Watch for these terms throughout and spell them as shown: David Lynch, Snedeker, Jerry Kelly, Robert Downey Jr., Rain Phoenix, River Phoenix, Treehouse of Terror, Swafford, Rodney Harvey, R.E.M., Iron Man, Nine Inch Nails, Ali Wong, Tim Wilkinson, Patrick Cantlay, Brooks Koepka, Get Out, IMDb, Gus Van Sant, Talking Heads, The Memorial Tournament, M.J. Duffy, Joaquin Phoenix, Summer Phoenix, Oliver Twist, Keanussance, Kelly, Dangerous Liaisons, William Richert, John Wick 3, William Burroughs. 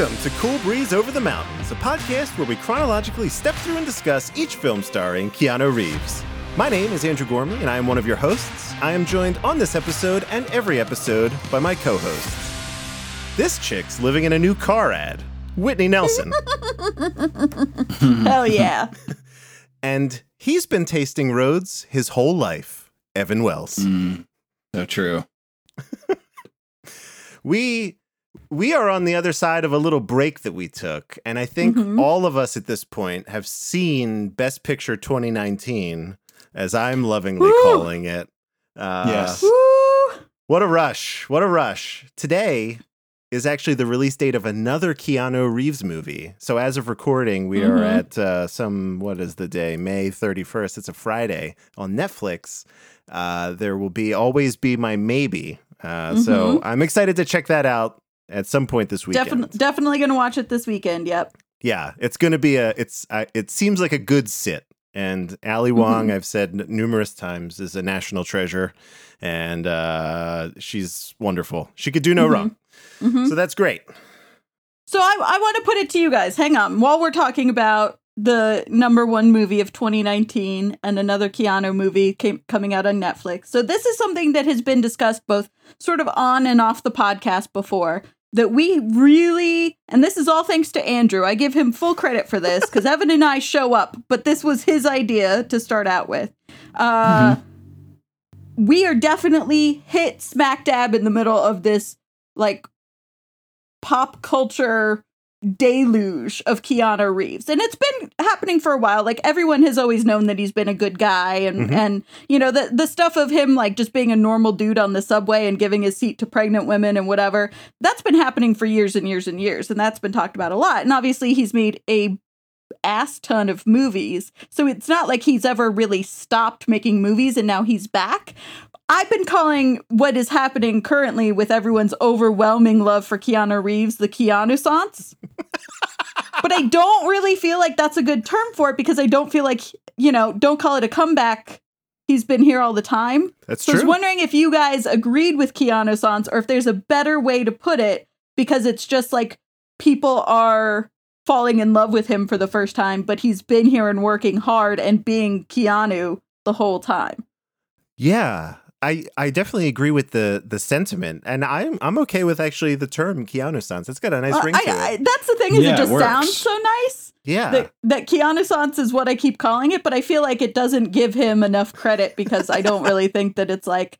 Welcome to Cool Breeze Over the Mountains, a podcast where we chronologically step through and discuss each film starring Keanu Reeves. My name is Andrew Gormley, and I am one of your hosts. I am joined on this episode and every episode by my co-hosts. This chick's living in a new car ad, Whitney Nelson. Hell yeah. And he's been tasting roads his whole life, Evan Wells. So true. We are on the other side of a little break that we took, and I think all of us at this point have seen Best Picture 2019, as I'm lovingly calling it. Yes. Woo! What a rush. What a rush. Today is actually the release date of another Keanu Reeves movie. So as of recording, we are at what is the day? May 31st. It's a Friday on Netflix. There will be Always Be My Maybe. So I'm excited to check that out at some point this weekend. Definitely going to watch it this weekend. Yep. Yeah. It's going to be it seems like a good sit. And Ali Wong, I've said numerous times, is a national treasure, and she's wonderful. She could do no wrong. So that's great. So I want to put it to you guys. Hang on. While we're talking about the number one movie of 2019 and another Keanu movie coming out on Netflix. So this is something that has been discussed both sort of on and off the podcast before, that we really, and this is all thanks to Andrew. I give him full credit for this because Evan and I show up, but this was his idea to start out with. We are definitely hit smack dab in the middle of this like pop culture deluge of Keanu Reeves, and it's been happening for a while. Like, everyone has always known that he's been a good guy, and and you know, the stuff of him like just being a normal dude on the subway and giving his seat to pregnant women and whatever, that's been happening for years and years and years, and that's been talked about a lot. And obviously he's made a ass ton of movies, so it's not like he's ever really stopped making movies and now he's back. I've been calling what is happening currently with everyone's overwhelming love for Keanu Reeves the Keanussance. But I don't really feel like that's a good term for it, because I don't feel like, you know, don't call it a comeback. He's been here all the time. That's so true. I was wondering if you guys agreed with Keanussance, or if there's a better way to put it, because it's just like people are falling in love with him for the first time, but he's been here and working hard and being Keanu the whole time. Yeah. I definitely agree with the sentiment, and I'm okay with actually the term Keanussance. It's got a nice ring to it. That's the thing, is it just sounds so nice. Yeah, that Keanussance is what I keep calling it, but I feel like it doesn't give him enough credit, because I don't really think that it's like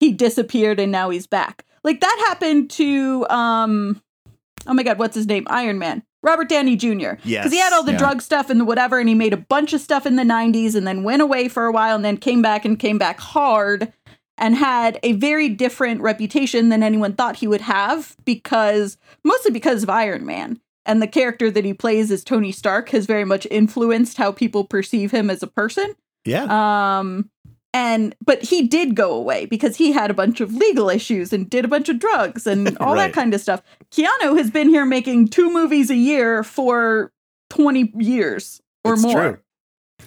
he disappeared and now he's back. Like, that happened to oh my God, what's his name? Iron Man. Robert Downey Jr. Yes. Because he had all the drug stuff and the whatever, and he made a bunch of stuff in the 90s and then went away for a while and then came back hard and had a very different reputation than anyone thought he would have, mostly because of Iron Man. And the character that he plays as Tony Stark has very much influenced how people perceive him as a person. Yeah. But he did go away because he had a bunch of legal issues and did a bunch of drugs and all that kind of stuff. Keanu has been here making 2 movies a year for 20 years or more. True.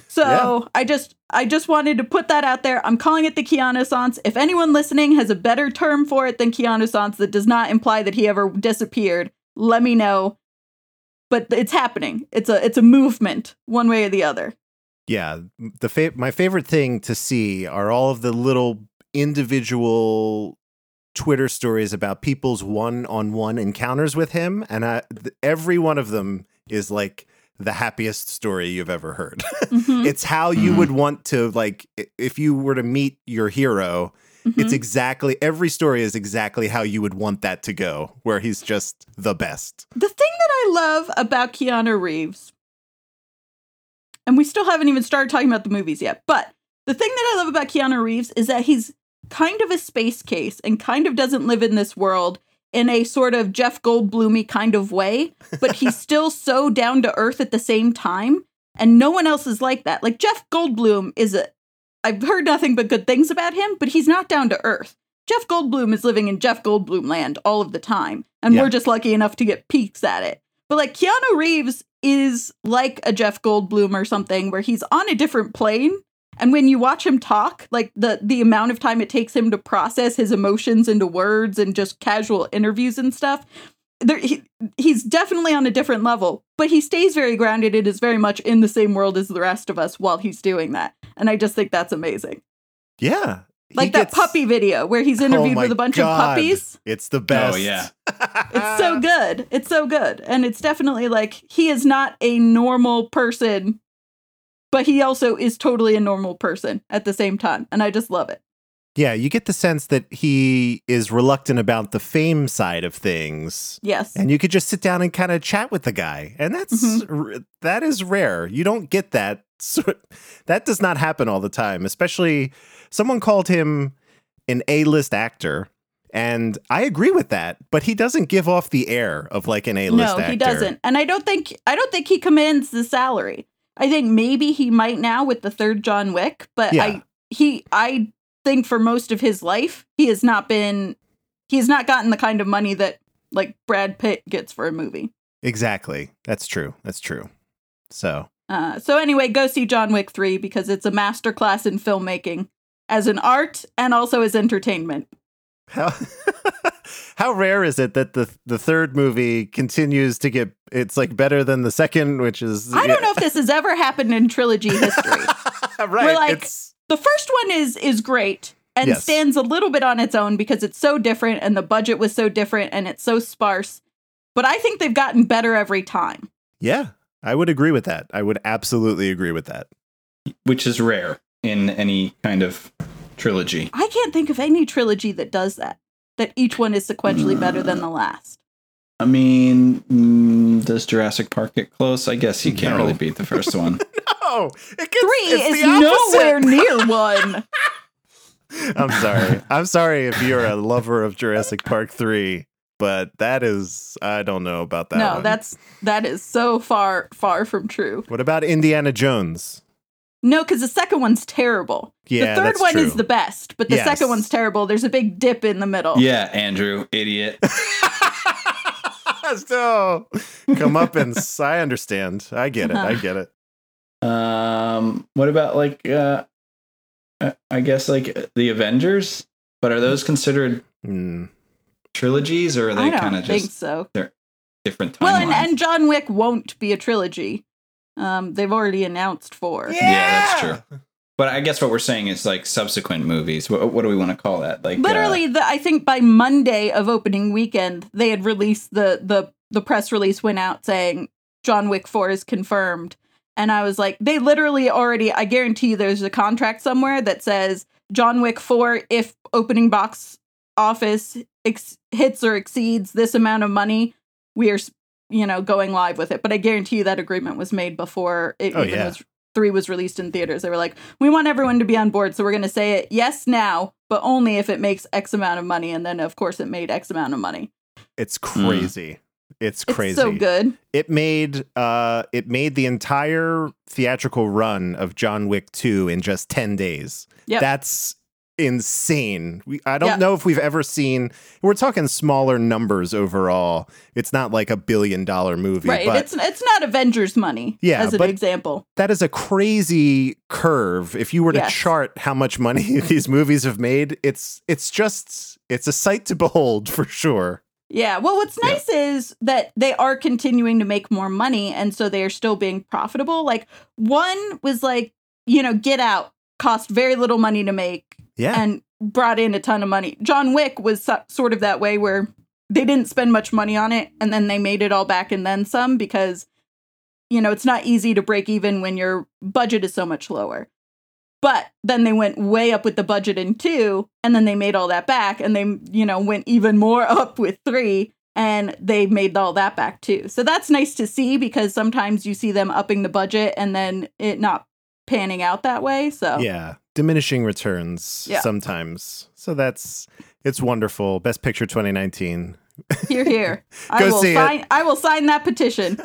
So I just wanted to put that out there. I'm calling it the Keanussance. If anyone listening has a better term for it than Keanussance that does not imply that he ever disappeared, let me know. But it's happening. It's a movement one way or the other. Yeah, my favorite thing to see are all of the little individual Twitter stories about people's one-on-one encounters with him, and every one of them is like the happiest story you've ever heard. It's how you would want to, like, if you were to meet your hero, it's exactly, every story is exactly how you would want that to go, where he's just the best. The thing that I love about Keanu Reeves, and we still haven't even started talking about the movies yet, but the thing that I love about Keanu Reeves is that he's kind of a space case and kind of doesn't live in this world in a sort of Jeff Goldblum-y kind of way, but he's still so down to earth at the same time, and no one else is like that. Like, Jeff Goldblum I've heard nothing but good things about him, but he's not down to earth. Jeff Goldblum is living in Jeff Goldblum land all of the time, and we're just lucky enough to get peeks at it. But like, Keanu Reeves is like a Jeff Goldblum or something, where he's on a different plane. And when you watch him talk, like the amount of time it takes him to process his emotions into words and just casual interviews and stuff, he's definitely on a different level, but he stays very grounded. It is very much in the same world as the rest of us while he's doing that. And I just think that's amazing. Yeah. Like that puppy video where he's interviewed with a bunch of puppies. It's the best. Oh, yeah. It's so good. It's so good. And it's definitely like he is not a normal person, but he also is totally a normal person at the same time. And I just love it. Yeah, you get the sense that he is reluctant about the fame side of things. Yes. And you could just sit down and kind of chat with the guy. And that is rare. You don't get that. That does not happen all the time, especially someone called him an A-list actor. And I agree with that, but he doesn't give off the air of like an A-list actor. No, he doesn't. And I don't think he commands the salary. I think maybe he might now with the third John Wick, but yeah. I think for most of his life, he has not gotten the kind of money that like Brad Pitt gets for a movie. Exactly. That's true. So anyway, go see John Wick 3 because it's a masterclass in filmmaking as an art and also as entertainment. How rare is it that the third movie continues to get, it's like better than the second, which is... I don't know if this has ever happened in trilogy history. Right. We're like, the first one is great and stands a little bit on its own because it's so different and the budget was so different and it's so sparse. But I think they've gotten better every time. Yeah, I would agree with that. I would absolutely agree with that. Which is rare in any kind of trilogy. I can't think of any trilogy that does that each one is sequentially better than the last. I mean, does Jurassic Park get close? I guess you can't really beat the first one. No! Three is nowhere near one! I'm sorry if you're a lover of Jurassic Park 3, but that is... I don't know about that one. No, that is so far, far from true. What about Indiana Jones? No, because the second one's terrible. Yeah, the third one is the best, but the second one's terrible. There's a big dip in the middle. Yeah, Andrew, idiot. So, comeuppance. I understand. I get it. I get it. What about like, I guess like the Avengers? But are those considered trilogies, or are they kind of just? I don't think so. They're different timelines. Well, and John Wick won't be a trilogy. They've already announced 4. Yeah, that's true. But I guess what we're saying is like subsequent movies. What do we want to call that? Like literally, I think by Monday of opening weekend, they had released the press release went out saying John Wick 4 is confirmed. And I was like, they literally already, I guarantee you there's a contract somewhere that says John Wick 4, if opening box office hits or exceeds this amount of money, we are... going live with it. But I guarantee you that agreement was made before it three was released in theaters. They were like, we want everyone to be on board, so we're going to say it yes now, but only if it makes X amount of money. And then, of course, it made X amount of money. It's crazy. It's crazy. It's so good. It made the entire theatrical run of John Wick 2 in just 10 days. Yep. That's insane. I don't know if we've ever seen, we're talking smaller numbers overall. It's not like $1 billion movie, right? But it's not Avengers money as an example. That is a crazy curve. If you were to chart how much money these movies have made, it's a sight to behold for sure. Yeah. Well, what's nice is that they are continuing to make more money. And so they are still being profitable. Like one was like, Get Out cost very little money to make. Yeah. And brought in a ton of money. John Wick was sort of that way where they didn't spend much money on it and then they made it all back and then some because, it's not easy to break even when your budget is so much lower. But then they went way up with the budget in 2 and then they made all that back and they, went even more up with 3 and they made all that back too. So that's nice to see because sometimes you see them upping the budget and then it not panning out that way. So yeah. Diminishing returns sometimes. So it's wonderful. Best Picture 2019. Hear, hear. I will sign that petition.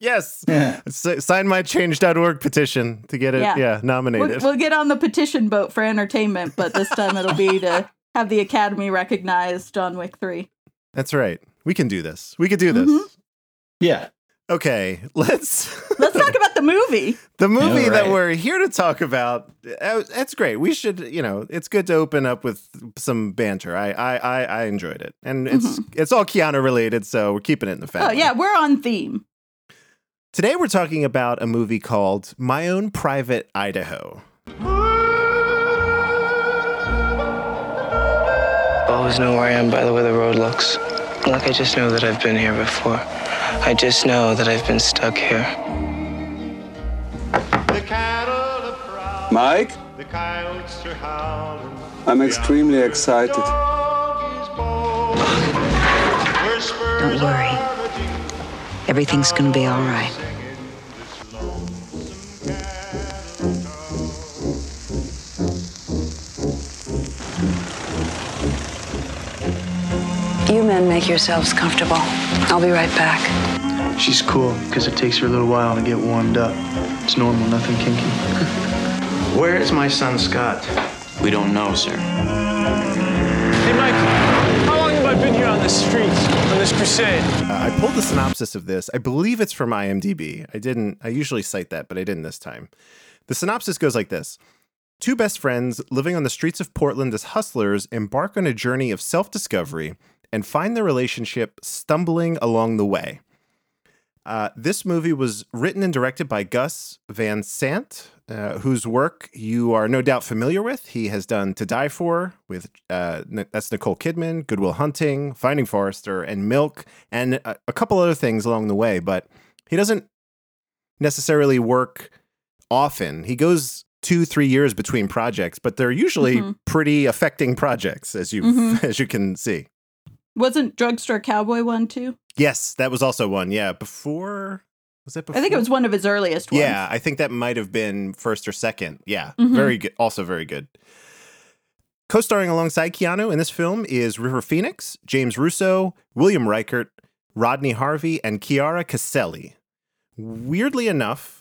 Yes. Yeah. Sign my change.org petition to get it nominated. We'll get on the petition boat for entertainment, but this time it'll be to have the Academy recognize John Wick 3. That's right. We can do this. Mm-hmm. Yeah. Okay, let's talk about the movie. The movie that we're here to talk about. That's great. We should, it's good to open up with some banter. I enjoyed it, and it's all Keanu related, so we're keeping it in the family. Oh yeah, we're on theme. Today we're talking about a movie called My Own Private Idaho. Always know where I am by the way the road looks. Like I just know that I've been here before. I just know that I've been stuck here. Mike? I'm extremely excited. Don't worry. Everything's gonna be all right. You men make yourselves comfortable. I'll be right back. She's cool, because it takes her a little while to get warmed up. It's normal, nothing kinky. Where is my son, Scott? We don't know, sir. Hey, Mike, how long have I been here on this street, on this crusade? I pulled the synopsis of this. I believe it's from IMDb. I usually cite that, but I didn't this time. The synopsis goes like this. Two best friends living on the streets of Portland as hustlers embark on a journey of self-discovery and find their relationship stumbling along the way. This movie was written and directed by Gus Van Sant, whose work you are no doubt familiar with. He has done To Die For, with that's Nicole Kidman, Good Will Hunting, Finding Forrester, and Milk, and a couple other things along the way. But he doesn't necessarily work often. He goes 2-3 years between projects, but they're usually pretty affecting projects, as you can see. Wasn't Drugstore Cowboy one, too? Yes, that was also one, yeah. Was that before? I think it was one of his earliest ones. Yeah, I think that might have been first or second. Yeah, very good. Also very good. Co-starring alongside Keanu in this film is River Phoenix, James Russo, William Richert, Rodney Harvey, and Chiara Caselli. Weirdly enough,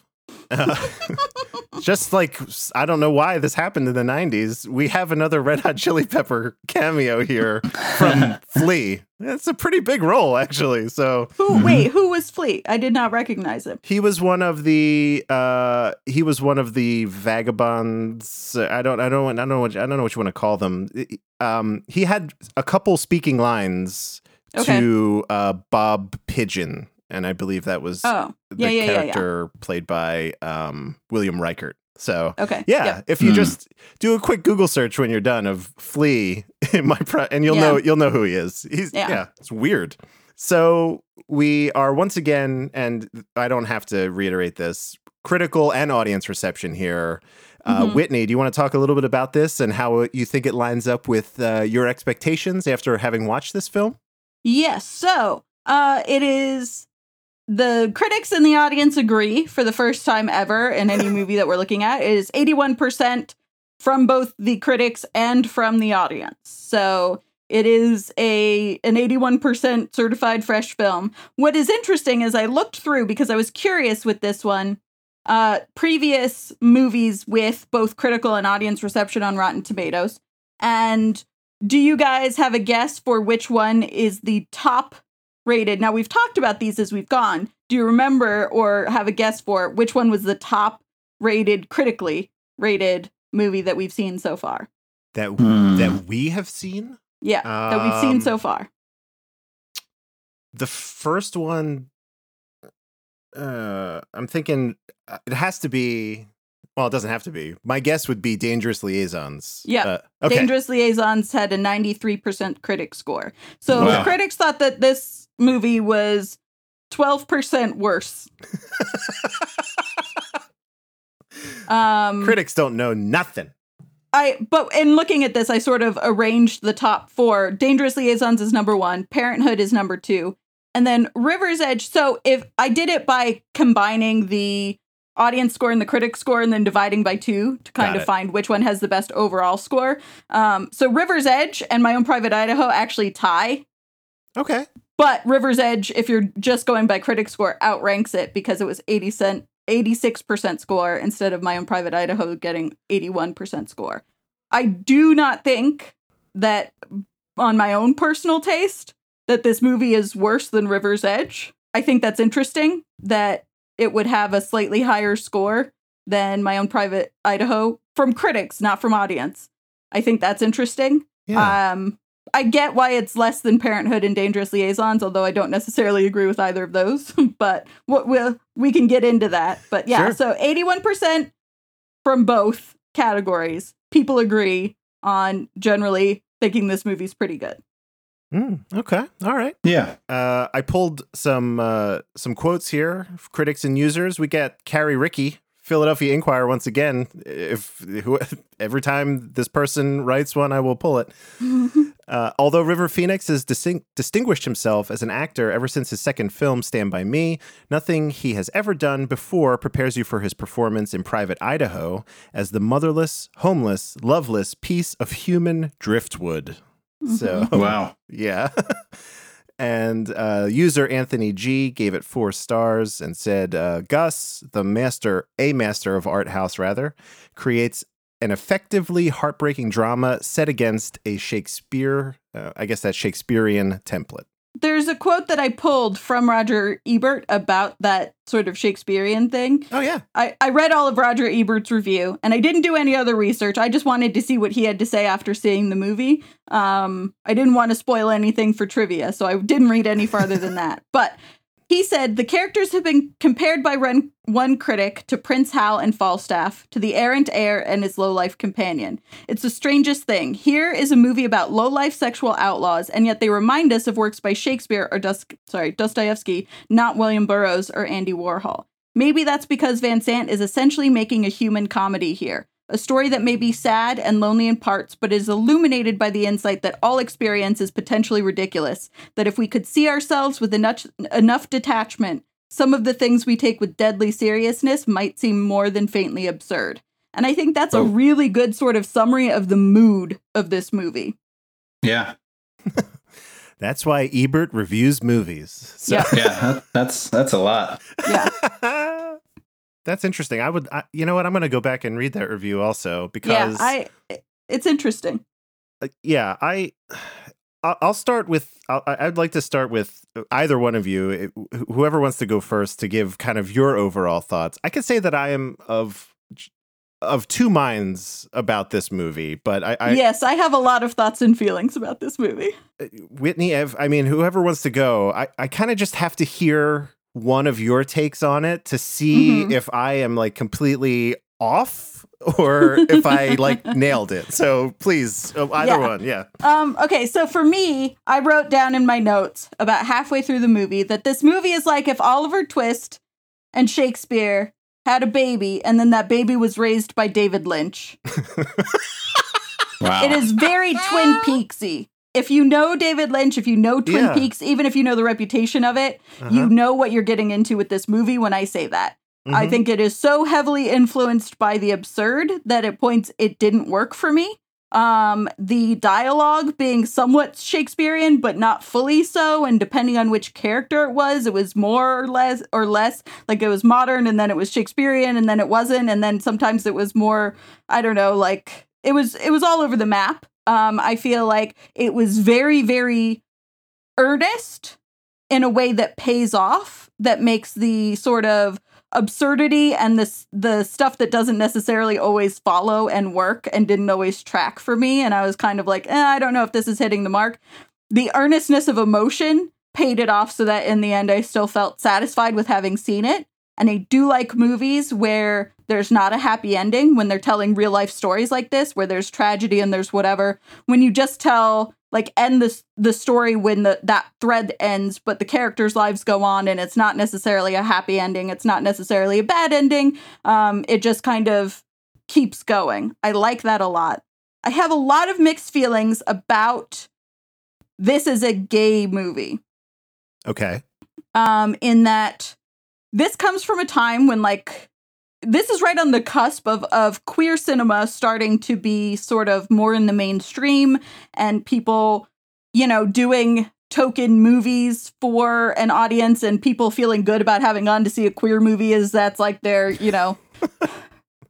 just like, I don't know why this happened in the 90s, we have another Red Hot Chili Pepper cameo here from Flea. It's a pretty big role, actually. So who was Flea? I did not recognize him. He was one of the vagabonds. I don't know what you want to call them. He had a couple speaking lines to Bob Pigeon. And I believe that was the character played by William Richert. So, if you just do a quick Google search when you're done of Flea, and you'll know who he is. It's weird. So we are once again, and I don't have to reiterate this, critical and audience reception here. Whitney, do you want to talk a little bit about this and how you think it lines up with your expectations after having watched this film? Yes. So it is. The critics and the audience agree for the first time ever in any movie that we're looking at. It is 81% from both the critics and from the audience. So it is an 81% certified fresh film. What is interesting is I looked through, because I was curious with this one, previous movies with both critical and audience reception on Rotten Tomatoes. And do you guys have a guess for which one is the top rated? Now, we've talked about these as we've gone. Do you remember or have a guess for which one was the top rated, critically rated movie that we've seen so far? That we have seen? Yeah, that we've seen so far. The first one, I'm thinking it has to be, well, it doesn't have to be. My guess would be Dangerous Liaisons. Yeah. Dangerous Liaisons had a 93% critic score. So the critics thought that this movie was 12% worse. Critics don't know nothing. But in looking at this, I sort of arranged the top four. Dangerous Liaisons is number one. Parenthood is number two. And then River's Edge. So if I did it by combining the audience score and the critic score and then dividing by two to kind of find which one has the best overall score. So River's Edge and My Own Private Idaho actually tie. Okay. But River's Edge, if you're just going by critic score, outranks it because it was 86% score instead of My Own Private Idaho getting 81% score. I do not think that, on my own personal taste, that this movie is worse than River's Edge. I think that's interesting that it would have a slightly higher score than My Own Private Idaho from critics, not from audience. I think that's interesting. Yeah. I get why it's less than Parenthood and Dangerous Liaisons, although I don't necessarily agree with either of those. But we can get into that. But yeah, sure. So 81% from both categories. People agree on generally thinking this movie's pretty good. Okay. All right. Yeah. I pulled some quotes here, critics and users. We get Carrie Rickey, Philadelphia Inquirer once again. Every time this person writes one, I will pull it. Although River Phoenix has distinguished himself as an actor ever since his second film, Stand By Me, nothing he has ever done before prepares you for his performance in Private Idaho as the motherless, homeless, loveless piece of human driftwood. Mm-hmm. So, wow. Yeah. And user Anthony G gave it 4 stars and said, Gus, a master of art house, rather, creates an effectively heartbreaking drama set against a Shakespearean template. There's a quote that I pulled from Roger Ebert about that sort of Shakespearean thing. Oh, yeah. I read all of Roger Ebert's review, and I didn't do any other research. I just wanted to see what he had to say after seeing the movie. I didn't want to spoil anything for trivia, so I didn't read any farther than that. But he said, the characters have been compared by one critic to Prince Hal and Falstaff, to the errant heir and his lowlife companion. It's the strangest thing. Here is a movie about lowlife sexual outlaws, and yet they remind us of works by Shakespeare or Dostoevsky, not William Burroughs or Andy Warhol. Maybe that's because Van Sant is essentially making a human comedy here, a story that may be sad and lonely in parts, but is illuminated by the insight that all experience is potentially ridiculous, that if we could see ourselves with enough detachment, some of the things we take with deadly seriousness might seem more than faintly absurd. And I think that's a really good sort of summary of the mood of this movie. Yeah. That's why Ebert reviews movies. So. Yeah, that's a lot. Yeah. That's interesting. You know what? I'm going to go back and read that review also because it's interesting. I'd like to start with either one of you, whoever wants to go first, to give kind of your overall thoughts. I could say that I am of two minds about this movie, but I have a lot of thoughts and feelings about this movie. Whitney, whoever wants to go, I kind of just have to hear one of your takes on it to see if I am like completely off or if I like nailed it. So please, either one. Yeah. Okay. So for me, I wrote down in my notes about halfway through the movie that this movie is like if Oliver Twist and Shakespeare had a baby and then that baby was raised by David Lynch. Wow. It is very Twin Peaksy. If you know David Lynch, if you know Twin Peaks, even if you know the reputation of it, you know what you're getting into with this movie when I say that. Mm-hmm. I think it is so heavily influenced by the absurd that at points it didn't work for me. The dialogue being somewhat Shakespearean, but not fully so. And depending on which character it was more or less like it was modern and then it was Shakespearean and then it wasn't. And then sometimes it was more, I don't know, like it was all over the map. I feel like it was very, very earnest in a way that pays off, that makes the sort of absurdity and the stuff that doesn't necessarily always follow and work and didn't always track for me. And I was kind of like, I don't know if this is hitting the mark. The earnestness of emotion paid it off so that in the end, I still felt satisfied with having seen it. And I do like movies where there's not a happy ending, when they're telling real life stories like this, where there's tragedy and there's whatever. When you just tell, like, end the story when that thread ends, but the characters' lives go on and it's not necessarily a happy ending. It's not necessarily a bad ending. It just kind of keeps going. I like that a lot. I have a lot of mixed feelings about this is a gay movie. Okay. In that this comes from a time when, like, this is right on the cusp of queer cinema starting to be sort of more in the mainstream and people, you know, doing token movies for an audience and people feeling good about having gone to see a queer movie is that's like their, you know,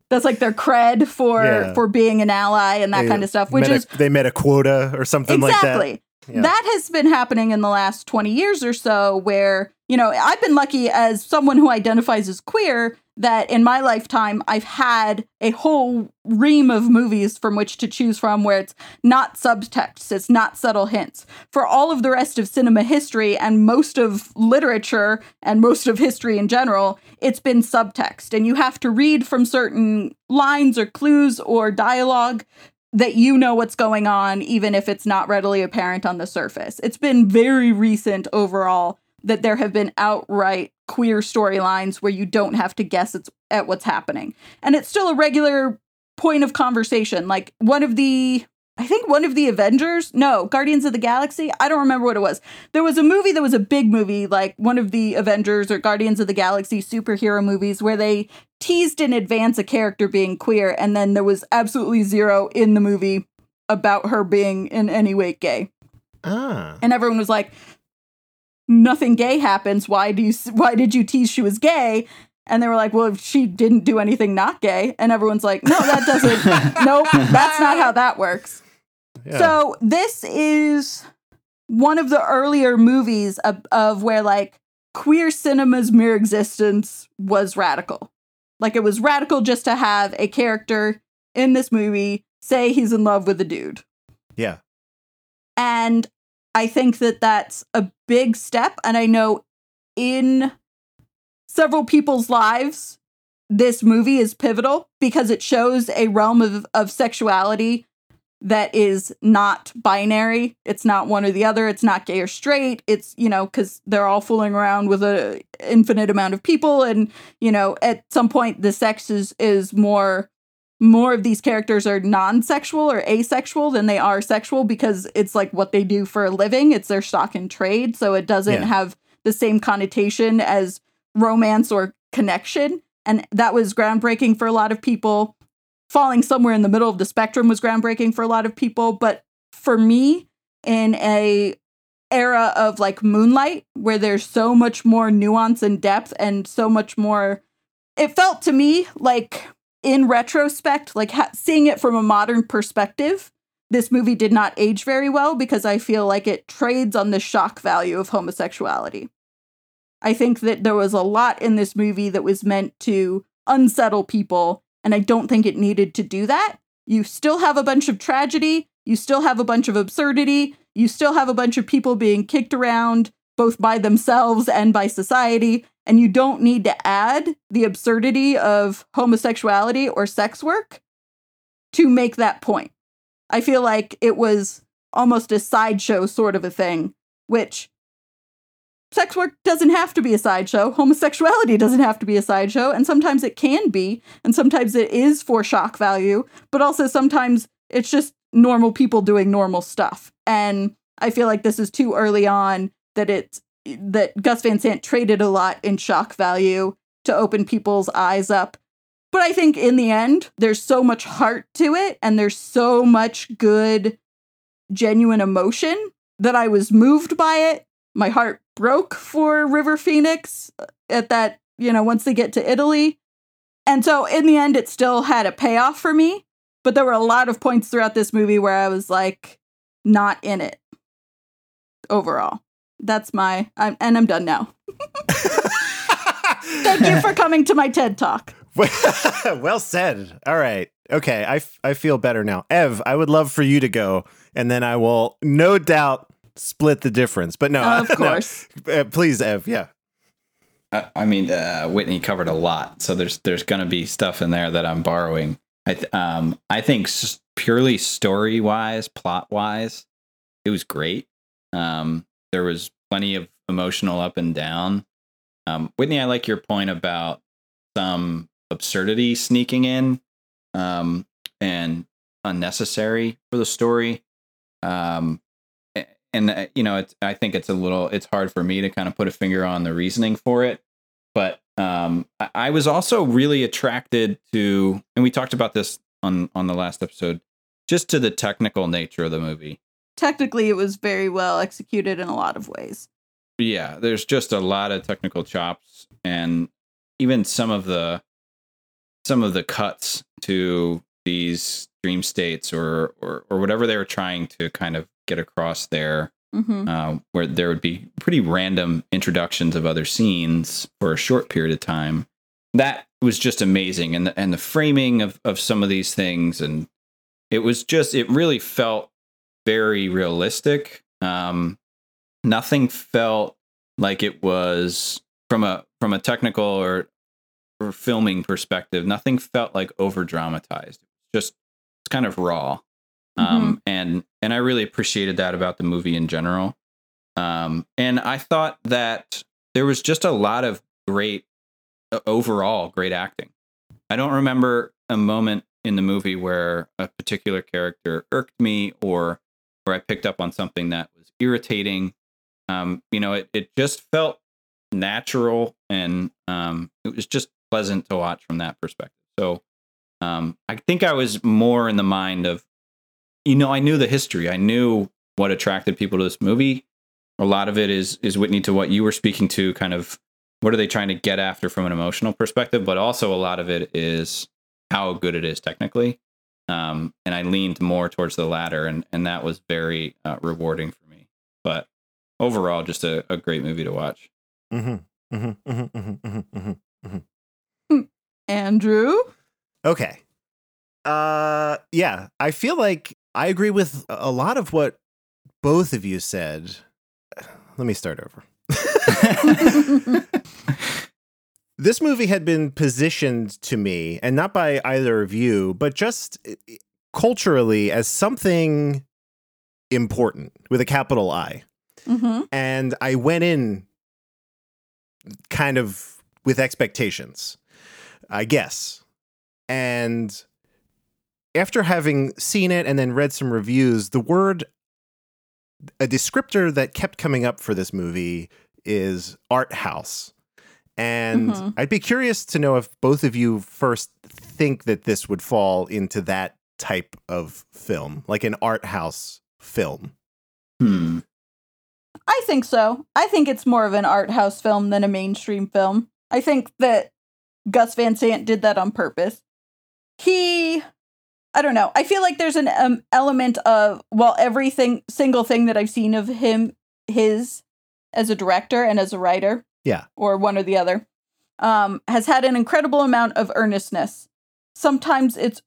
that's like their cred for being an ally and that kind of stuff. They met a quota or something like that. Exactly. Yeah. That has been happening in the last 20 years or so where, you know, I've been lucky as someone who identifies as queer that in my lifetime, I've had a whole ream of movies from which to choose from where it's not subtext, it's not subtle hints. For all of the rest of cinema history and most of literature and most of history in general, it's been subtext. And you have to read from certain lines or clues or dialogue that you know what's going on, even if it's not readily apparent on the surface. It's been very recent overall that there have been outright queer storylines where you don't have to guess at what's happening. And it's still a regular point of conversation. Like one of the Avengers, no, Guardians of the Galaxy, I don't remember what it was. There was a movie that was a big movie, like one of the Avengers or Guardians of the Galaxy superhero movies where they teased in advance a character being queer, and then there was absolutely zero in the movie about her being in any way gay. And everyone was like, nothing gay happens. Why did you tease she was gay? And they were like, well, she didn't do anything not gay. And everyone's like, no, that doesn't. Nope, that's not how that works. Yeah. So this is one of the earlier movies of where like queer cinema's mere existence was radical. Like it was radical just to have a character in this movie say he's in love with a dude. Yeah. And I think that that's a big step. And I know in several people's lives, this movie is pivotal because it shows a realm of sexuality that is not binary. It's not one or the other. It's not gay or straight. It's, you know, because they're all fooling around with an infinite amount of people. And, you know, at some point, the sex is more of these characters are non-sexual or asexual than they are sexual because it's like what they do for a living. It's their stock in trade. So it doesn't have the same connotation as romance or connection. And that was groundbreaking for a lot of people. Falling somewhere in the middle of the spectrum was groundbreaking for a lot of people. But for me, in a era of like Moonlight, where there's so much more nuance and depth and so much more, it felt to me like in retrospect, like seeing it from a modern perspective, this movie did not age very well because I feel like it trades on the shock value of homosexuality. I think that there was a lot in this movie that was meant to unsettle people. And I don't think it needed to do that. You still have a bunch of tragedy. You still have a bunch of absurdity. You still have a bunch of people being kicked around, both by themselves and by society. And you don't need to add the absurdity of homosexuality or sex work to make that point. I feel like it was almost a sideshow sort of a thing, which sex work doesn't have to be a sideshow. Homosexuality doesn't have to be a sideshow. And sometimes it can be. And sometimes it is for shock value. But also sometimes it's just normal people doing normal stuff. And I feel like this is too early on that Gus Van Sant traded a lot in shock value to open people's eyes up. But I think in the end, there's so much heart to it. And there's so much good, genuine emotion that I was moved by it. My heart broke for River Phoenix at that, you know, once they get to Italy. And so in the end, it still had a payoff for me. But there were a lot of points throughout this movie where I was like, not in it overall. That's I'm done now. Thank you for coming to my TED Talk. Well said. All right. Okay. I feel better now. Ev, I would love for you to go, and then I will no doubt split the difference, but no, of course. No. Please, Ev. Yeah. I mean, Whitney covered a lot, so there's going to be stuff in there that I'm borrowing. I think purely story wise, plot wise, it was great. There was plenty of emotional up and down. Whitney, I like your point about some absurdity sneaking in, and unnecessary for the story. And, you know, I think it's hard for me to kind of put a finger on the reasoning for it. But I was also really attracted to, and we talked about this on the last episode, just to the technical nature of the movie. Technically, it was very well executed in a lot of ways. Yeah, there's just a lot of technical chops, and even some of the cuts to these dream states or whatever they were trying to kind of get across there mm-hmm. Where there would be pretty random introductions of other scenes for a short period of time. That was just amazing. And the framing of some of these things. And it was just, it really felt very realistic. Nothing felt like it was from a technical or filming perspective. Nothing felt like over dramatized. Just it's kind of raw. Mm-hmm. And I really appreciated that about the movie in general. And I thought that there was just a lot of overall great acting. I don't remember a moment in the movie where a particular character irked me or where I picked up on something that was irritating. It just felt natural and it was just pleasant to watch from that perspective. So I think I was more in the mind of, I knew the history. I knew what attracted people to this movie. A lot of it is Whitney, to what you were speaking to, kind of what are they trying to get after from an emotional perspective, but also a lot of it is how good it is technically. And I leaned more towards the latter, and that was very rewarding for me. But overall, just a great movie to watch. Mm-hmm. Mm-hmm. Mm-hmm. Mm-hmm. Mm-hmm. Mm-hmm. Andrew? Okay. Yeah, I feel like I agree with a lot of what both of you said. Let me start over. This movie had been positioned to me, and not by either of you, but just culturally as something important with a capital I. Mm-hmm. And I went in kind of with expectations, I guess. And after having seen it and then read some reviews, a descriptor that kept coming up for this movie is art house. And mm-hmm. I'd be curious to know if both of you first think that this would fall into that type of film, like an art house film. Hmm. I think so. I think it's more of an art house film than a mainstream film. I think that Gus Van Sant did that on purpose. I don't know. I feel like there's an element of, every single thing that I've seen of him, his, as a director and as a writer, yeah, or one or the other, has had an incredible amount of earnestness. Sometimes it's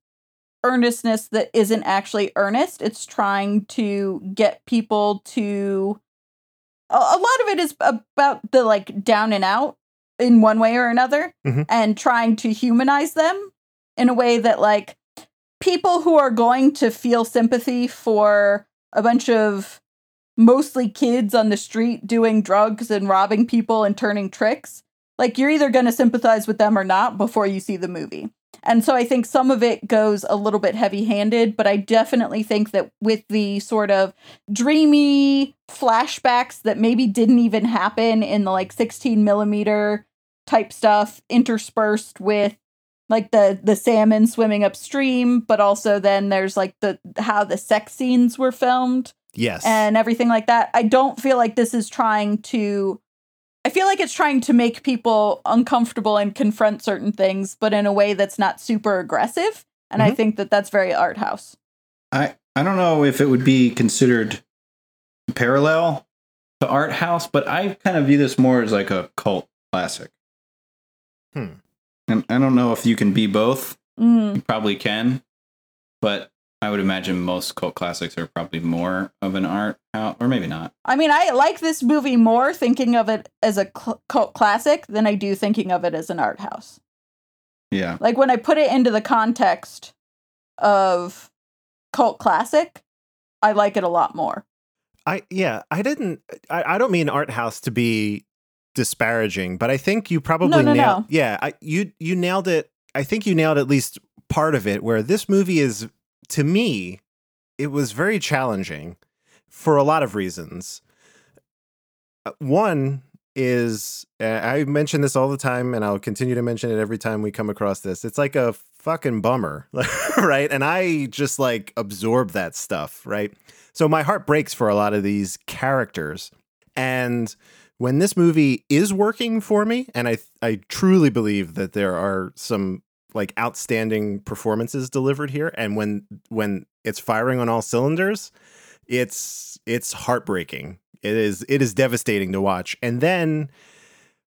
earnestness that isn't actually earnest. It's trying to get people to, a lot of it is about the down and out in one way or another, mm-hmm. and trying to humanize them in a way that people who are going to feel sympathy for a bunch of mostly kids on the street doing drugs and robbing people and turning tricks, you're either going to sympathize with them or not before you see the movie. And so I think some of it goes a little bit heavy-handed, but I definitely think that with the sort of dreamy flashbacks that maybe didn't even happen in the 16 millimeter type stuff interspersed with the salmon swimming upstream, but also then there's how the sex scenes were filmed. Yes. And everything like that. I don't feel like this is it's trying to make people uncomfortable and confront certain things, but in a way that's not super aggressive. And mm-hmm. I think that that's very art house. I don't know if it would be considered parallel to art house, but I kind of view this more as a cult classic. Hmm. And I don't know if you can be both. Mm. You probably can. But I would imagine most cult classics are probably more of an art house, or maybe not. I mean, I like this movie more thinking of it as a cult classic than I do thinking of it as an art house. Yeah. When I put it into the context of cult classic, I like it a lot more. I don't mean art house to be disparaging, but I think you probably nailed. Yeah, you nailed it. I think you nailed at least part of it, where this movie is, to me, it was very challenging for a lot of reasons. One is, I mention this all the time, and I'll continue to mention it every time we come across this, it's like a fucking bummer, right? And I just absorb that stuff, right? So my heart breaks for a lot of these characters. And when this movie is working for me, and I truly believe that there are some outstanding performances delivered here, and when it's firing on all cylinders, it's heartbreaking It is devastating to watch. And then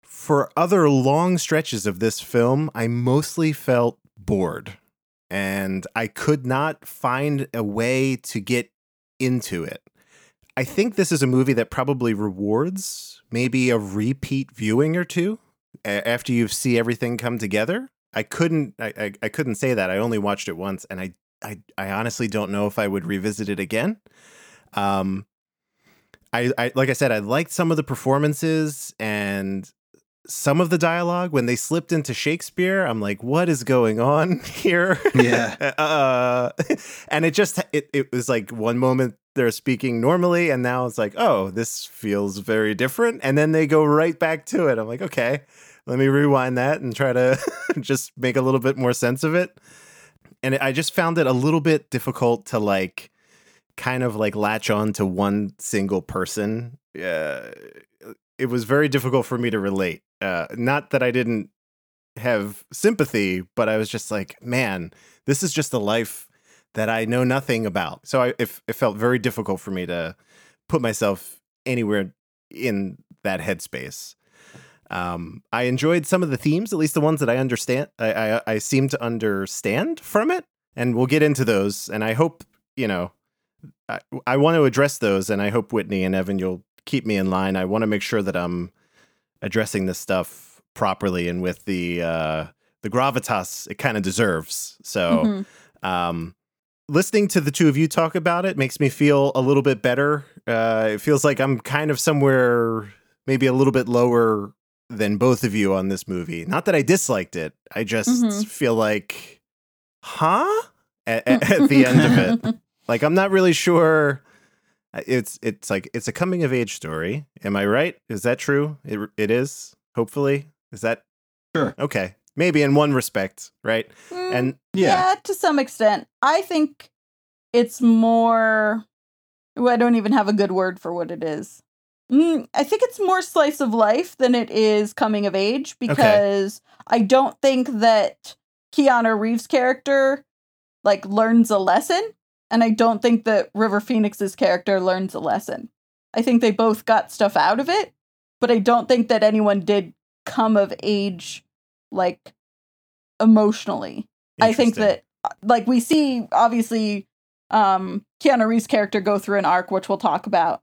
for other long stretches of this film, I mostly felt bored, and I could not find a way to get into it. I think this is a movie that probably rewards maybe a repeat viewing or two after you see everything come together. I couldn't say that. I only watched it once, and I honestly don't know if I would revisit it again. I like I said, I liked some of the performances and some of the dialogue. When they slipped into Shakespeare, I'm like, what is going on here? Yeah. And it was like one moment they're speaking normally, and now it's like, oh, this feels very different. And then they go right back to it. I'm like, okay, let me rewind that and try to just make a little bit more sense of it. And I just found it a little bit difficult to kind of latch on to one single person. Yeah. It was very difficult for me to relate. Not that I didn't have sympathy, but I was just like, man, this is just a life that I know nothing about. So it felt very difficult for me to put myself anywhere in that headspace. I enjoyed some of the themes, at least the ones that I understand. I seem to understand from it, and we'll get into those. And I hope, I want to address those, and I hope, Whitney and Evan, you'll keep me in line. I want to make sure that I'm addressing this stuff properly and with the gravitas it kind of deserves. So listening to the two of you talk about it makes me feel a little bit better. It feels like I'm kind of somewhere maybe a little bit lower than both of you on this movie. Not that I disliked it. I just feel like, at the end of it. Like, I'm not really sure. It's like, it's a coming of age story. Am I right? Is that true? It is. Hopefully. Is that? Sure. Okay. Maybe in one respect. Right. And yeah, to some extent, I think it's more, I don't even have a good word for what it is. I think it's more slice of life than it is coming of age, because I don't think that Keanu Reeves' character learns a lesson. And I don't think that River Phoenix's character learns a lesson. I think they both got stuff out of it, but I don't think that anyone did come of age, emotionally. I think that, we see, obviously, Keanu Reeves' character go through an arc, which we'll talk about,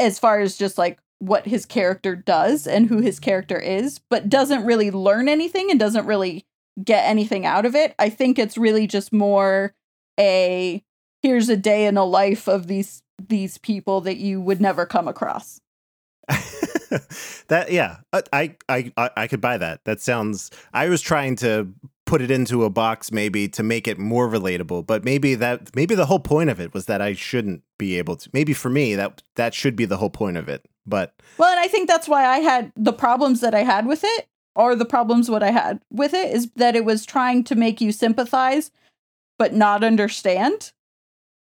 as far as just, what his character does and who his character is, but doesn't really learn anything and doesn't really get anything out of it. I think it's really just more a... here's a day in the life of these people that you would never come across. I could buy that. That sounds. I was trying to put it into a box, maybe to make it more relatable, but maybe the whole point of it was that I shouldn't be able to. Maybe for me that should be the whole point of it. But well, and I think that's why I had the problems that I had with it, or the problems what I had with it is that it was trying to make you sympathize, but not understand.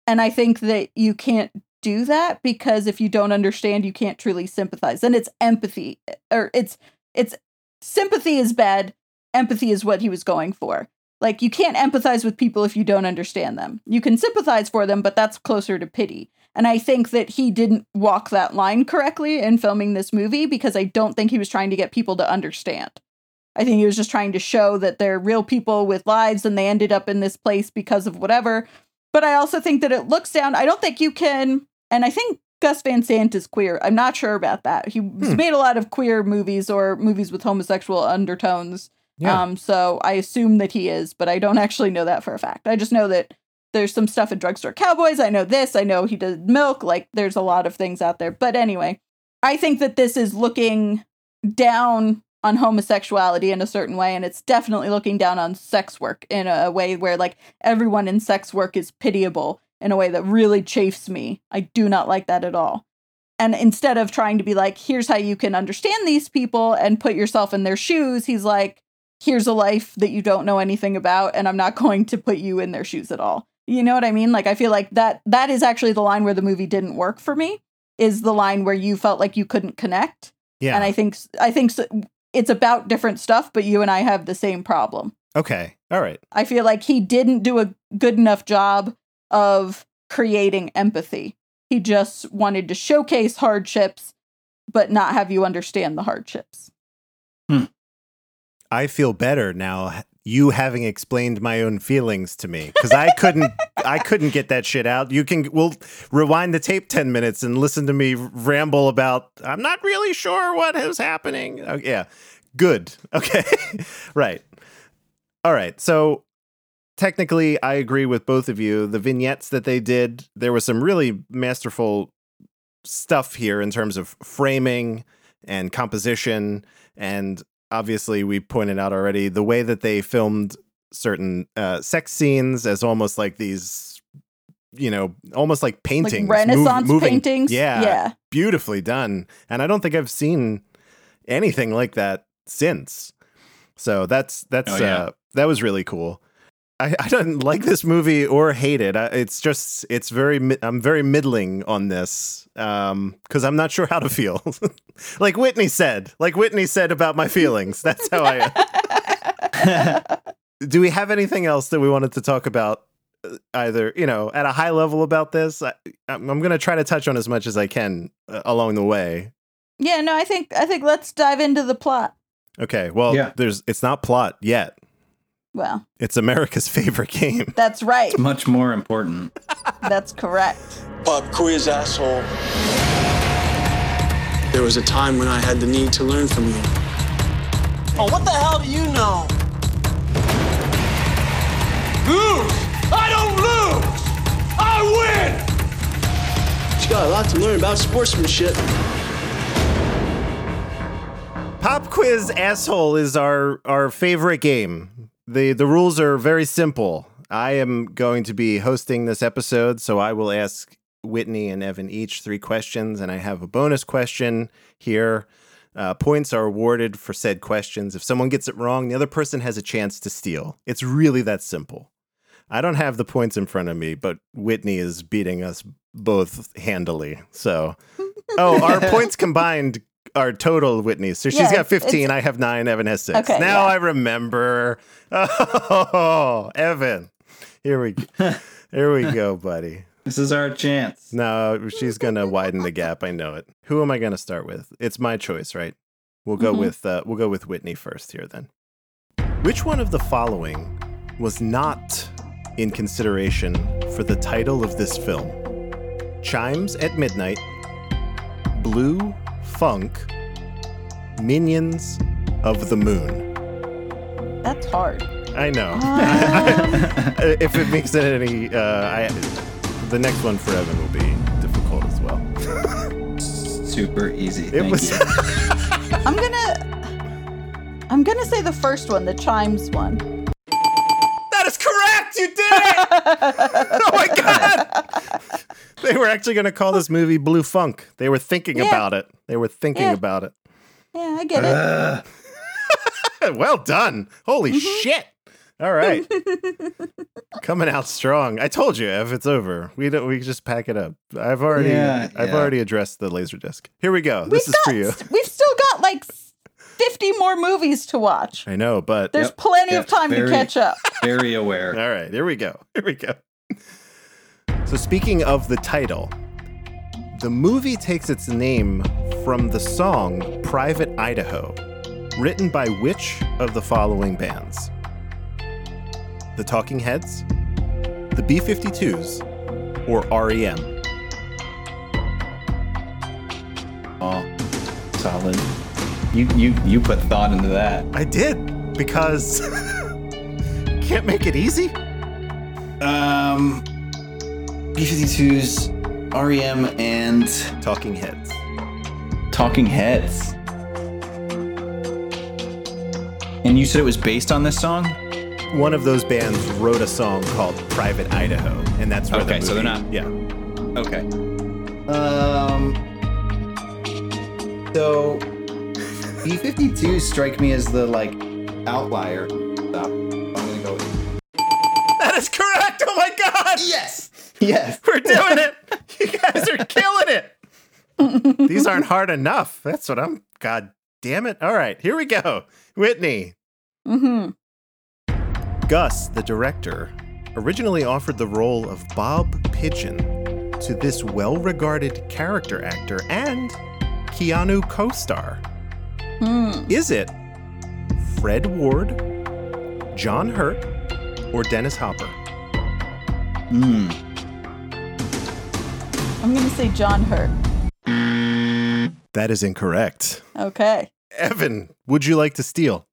And I think that you can't do that, because if you don't understand, you can't truly sympathize. And it's empathy, or it's sympathy is bad. Empathy is what he was going for. You can't empathize with people if you don't understand them. You can sympathize for them, but that's closer to pity. And I think that he didn't walk that line correctly in filming this movie, because I don't think he was trying to get people to understand. I think he was just trying to show that they're real people with lives, and they ended up in this place because of whatever. But I also think that it looks down. I don't think you can, and I think Gus Van Sant is queer. I'm not sure about that. He's made a lot of queer movies or movies with homosexual undertones. Yeah. So I assume that he is, but I don't actually know that for a fact. I just know that there's some stuff in Drugstore Cowboys. I know this. I know he did Milk. There's a lot of things out there. But anyway, I think that this is looking down on homosexuality in a certain way, and it's definitely looking down on sex work in a way where everyone in sex work is pitiable in a way that really chafes me. I do not like that at all. And instead of trying to be here's how you can understand these people and put yourself in their shoes, he's here's a life that you don't know anything about, and I'm not going to put you in their shoes at all. You know what I mean? I feel like that is actually the line where the movie didn't work for me, is the line where you felt like you couldn't connect. Yeah. And I think so, it's about different stuff, but you and I have the same problem. Okay. All right. I feel like he didn't do a good enough job of creating empathy. He just wanted to showcase hardships, but not have you understand the hardships. Hmm. I feel better now, you having explained my own feelings to me, because I couldn't get that shit out. We'll rewind the tape 10 minutes and listen to me ramble about, I'm not really sure what is happening. Oh, yeah. Good. Okay. Right. All right. So technically, I agree with both of you. The vignettes that they did, there was some really masterful stuff here in terms of framing and composition. And obviously, we pointed out already the way that they filmed certain sex scenes as almost like these, almost like paintings. Like Renaissance paintings. Yeah. Beautifully done. And I don't think I've seen anything like that since. So that was really cool. I don't like this movie or hate it. I'm very middling on this because I'm not sure how to feel. Like Whitney said about my feelings. That's how I am. Do we have anything else that we wanted to talk about either, at a high level about this? I'm going to try to touch on as much as I can along the way. Yeah, no, I think let's dive into the plot. Okay, well, it's not plot yet. Well, it's America's favorite game. That's right. It's much more important. That's correct. Pop quiz, asshole. There was a time when I had the need to learn from you. Oh, what the hell do you know? Lose! I don't lose! I win! She's got a lot to learn about sportsmanship. Pop quiz asshole is our favorite game. The rules are very simple. I am going to be hosting this episode, so I will ask Whitney and Evan each 3 questions, and I have a bonus question here. Points are awarded for said questions. If someone gets it wrong, the other person has a chance to steal. It's really that simple. I don't have the points in front of me, but Whitney is beating us both handily. So, our points combined our total, Whitney. So she's got 15, I have 9, Evan has 6. Okay, now I remember. Oh, Evan. Here we go, buddy. This is our chance. No, she's going to widen the gap. I know it. Who am I going to start with? It's my choice, right? We'll go with Whitney first here then. Which one of the following was not in consideration for the title of this film? Chimes at Midnight, Blue Funk, Minions of the Moon. That's hard. I know. If it makes it any, the next one for Evan will be difficult as well. Super easy. Thank you. I'm gonna say the first one, the chimes one. That is correct. You did it! Oh my god! They were actually going to call this movie Blue Funk. They were thinking about it. Yeah, I get it. Well done. Holy shit. All right. Coming out strong. I told you, if it's over, we just pack it up. I've already addressed the Laserdisc. Here we go. This is for you. We've still got like 50 more movies to watch. I know, but there's plenty of time to catch up. Very aware. All right. Here we go. So speaking of the title, the movie takes its name from the song Private Idaho, written by which of the following bands? The Talking Heads, the B-52s, or R.E.M.? Oh, solid. You put thought into that. I did, because can't make it easy. B-52s, R.E.M., and Talking Heads. Talking Heads. And you said it was based on this song? One of those bands wrote a song called Private Idaho, and that's where the movie... Okay, so they're not... Yeah. Okay. So, B-52s strike me as the, outlier. Stop. I'm going to go with... That is correct! Oh my god! Yes! Yes. We're doing it. You guys are killing it. These aren't hard enough. That's what I'm... God damn it. All right. Here we go. Whitney. Mm-hmm. Gus, the director, originally offered the role of Bob Pigeon to this well-regarded character actor and Keanu co-star? Is it Fred Ward, John Hurt, or Dennis Hopper? I'm going to say John Hurt. That is incorrect. Okay. Evan, would you like to steal?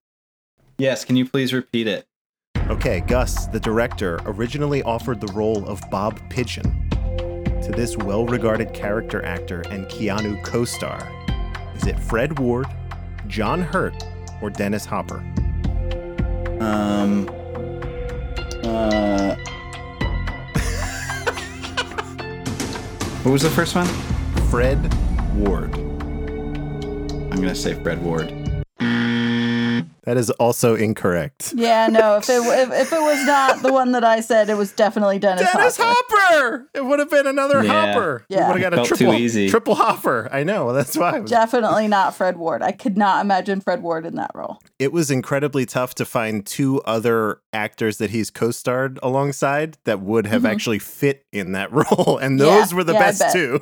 Yes, can you please repeat it? Okay, Gus, the director, originally offered the role of Bob Pigeon to this well-regarded character actor and Keanu co-star. Is it Fred Ward, John Hurt, or Dennis Hopper? What was the first one? Fred Ward. I'm going to say Fred Ward. That is also incorrect. Yeah, no, if it was not the one that I said, it was definitely Dennis Hopper! It would have been another Hopper. Yeah. We would have got a triple Hopper. I know, that's why. Definitely not Fred Ward. I could not imagine Fred Ward in that role. It was incredibly tough to find two other actors that he's co-starred alongside that would have actually fit in that role. And those were the best two.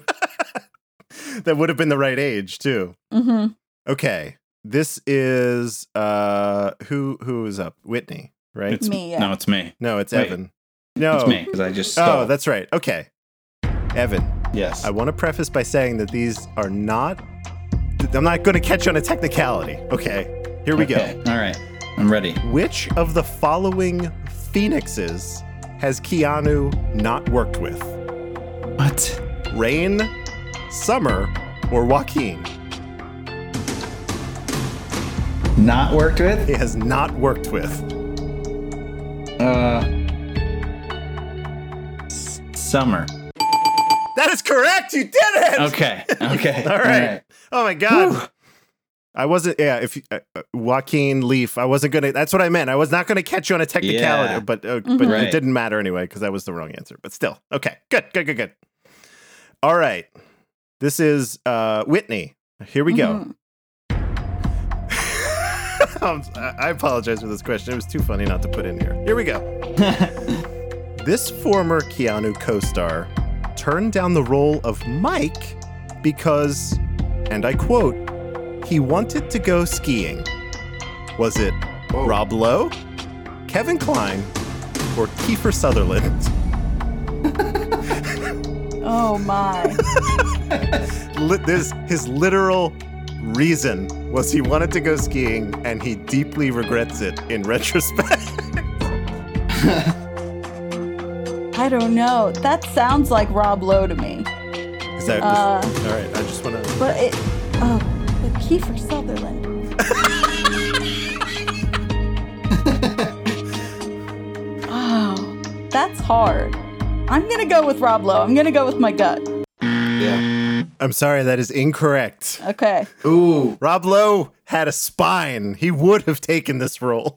That would have been the right age, too. Mm-hmm. Okay. This is, who is up? Whitney, right? It's me. Yeah. No, it's me. No, it's Evan. No, it's me, because I just stole. Oh, that's right. Okay. Evan. Yes. I want to preface by saying that these are not, I'm not going to catch you on a technicality. Okay. Here we go. All right. I'm ready. Which of the following Phoenixes has Keanu not worked with? What? Rain, Summer, or Joaquin? Not worked with? He has not worked with. Summer. That is correct. You did it. Okay. All right. Oh my God. Whew. I wasn't. Yeah. If Joaquin Leaf, I wasn't gonna. That's what I meant. I was not gonna catch you on a technicality, but it didn't matter anyway because that was the wrong answer. But still, okay. Good. All right. This is Whitney. Here we go. I apologize for this question. It was too funny not to put in here. Here we go. This former Keanu co-star turned down the role of Mike because, and I quote, he wanted to go skiing. Was it Rob Lowe, Kevin Kline, or Kiefer Sutherland? Oh, my. His literal reason was he wanted to go skiing and he deeply regrets it in retrospect. I don't know. That sounds like Rob Lowe to me. Is that just, all right, I just want to. But it. Oh, the Kiefer Sutherland. Oh, that's hard. I'm going to go with Rob Lowe. I'm going to go with my gut. Yeah. I'm sorry, that is incorrect. Okay. Ooh. Rob Lowe had a spine. He would have taken this role.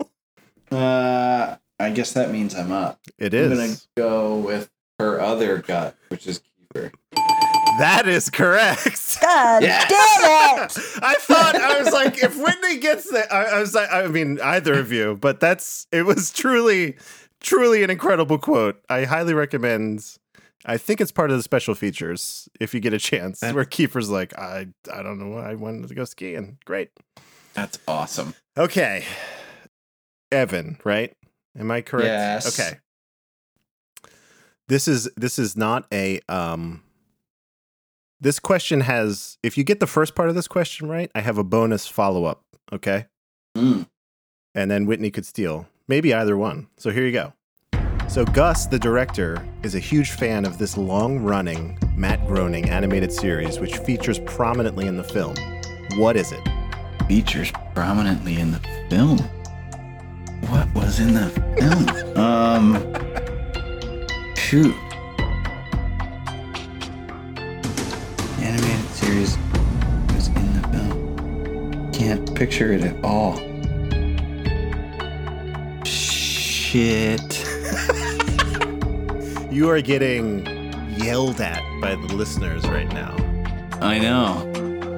I guess that means I'm up. It is. I'm going to go with her other gut, which is Kiefer. That is correct. God damn it! I thought, I was like, if Whitney gets that, I was like, I mean, either of you, but it was truly an incredible quote. I highly recommend. I think it's part of the special features, if you get a chance, where Kiefer's like, I don't know, I wanted to go skiing. Great. That's awesome. Okay. Evan, right? Am I correct? Yes. Okay. This is not a... This question has... If you get the first part of this question right, I have a bonus follow-up, okay? And then Whitney could steal. Maybe either one. So here you go. So Gus, the director, is a huge fan of this long-running Matt Groening animated series, which features prominently in the film. What is it? Features prominently in the film? What was in the film? Shoot. Animated series was in the film. Can't picture it at all. Shit. You are getting yelled at by the listeners right now. I know.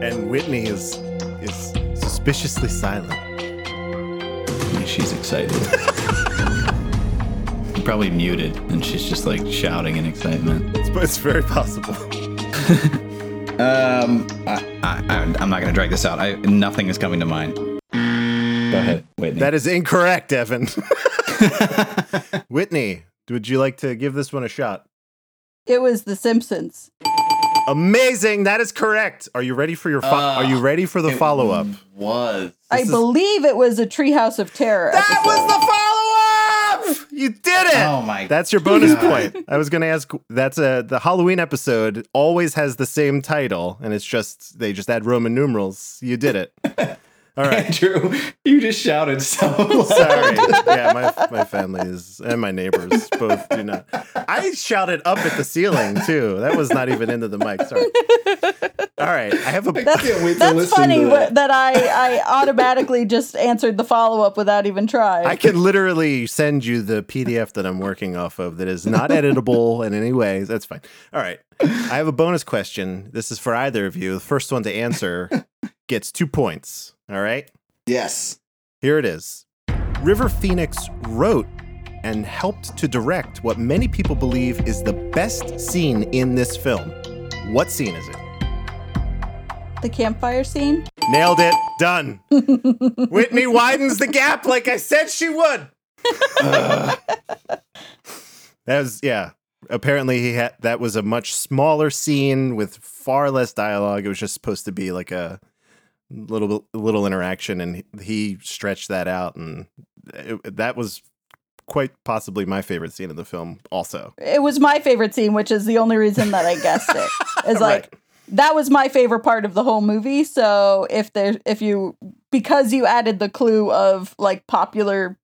And Whitney is suspiciously silent. Yeah, she's excited. probably muted, and she's just like shouting in excitement. It's very possible. I'm not going to drag this out. Nothing is coming to mind. Go ahead, Whitney. That is incorrect, Evan. Whitney, would you like to give this one a shot? It was The Simpsons. Amazing! That is correct. Are you ready for your? Are you ready for the follow-up? I believe it was a Treehouse of Terror. That was the follow-up. You did it. Oh my! That's your bonus point. I was going to ask. The Halloween episode always has the same title, and it's just they just add Roman numerals. You did it. All right, Andrew. You just shouted so loud. Sorry. Yeah, my family is and my neighbors both do not. I shouted up at the ceiling too. That was not even into the mic. Sorry. All right, I have a. That's funny that I automatically just answered the follow up without even trying. I can literally send you the PDF that I'm working off of that is not editable in any way. That's fine. All right, I have a bonus question. This is for either of you. The first one to answer gets 2 points. All right? Yes. Here it is. River Phoenix wrote and helped to direct what many people believe is the best scene in this film. What scene is it? The campfire scene? Nailed it. Done. Whitney widens the gap like I said she would. That was, yeah. Apparently, that was a much smaller scene with far less dialogue. It was just supposed to be like a little interaction, and he stretched that out, and that was quite possibly my favorite scene of the film. Also, it was my favorite scene, which is the only reason that I guessed it. Is like right. That was my favorite part of the whole movie. So because you added the clue of like popular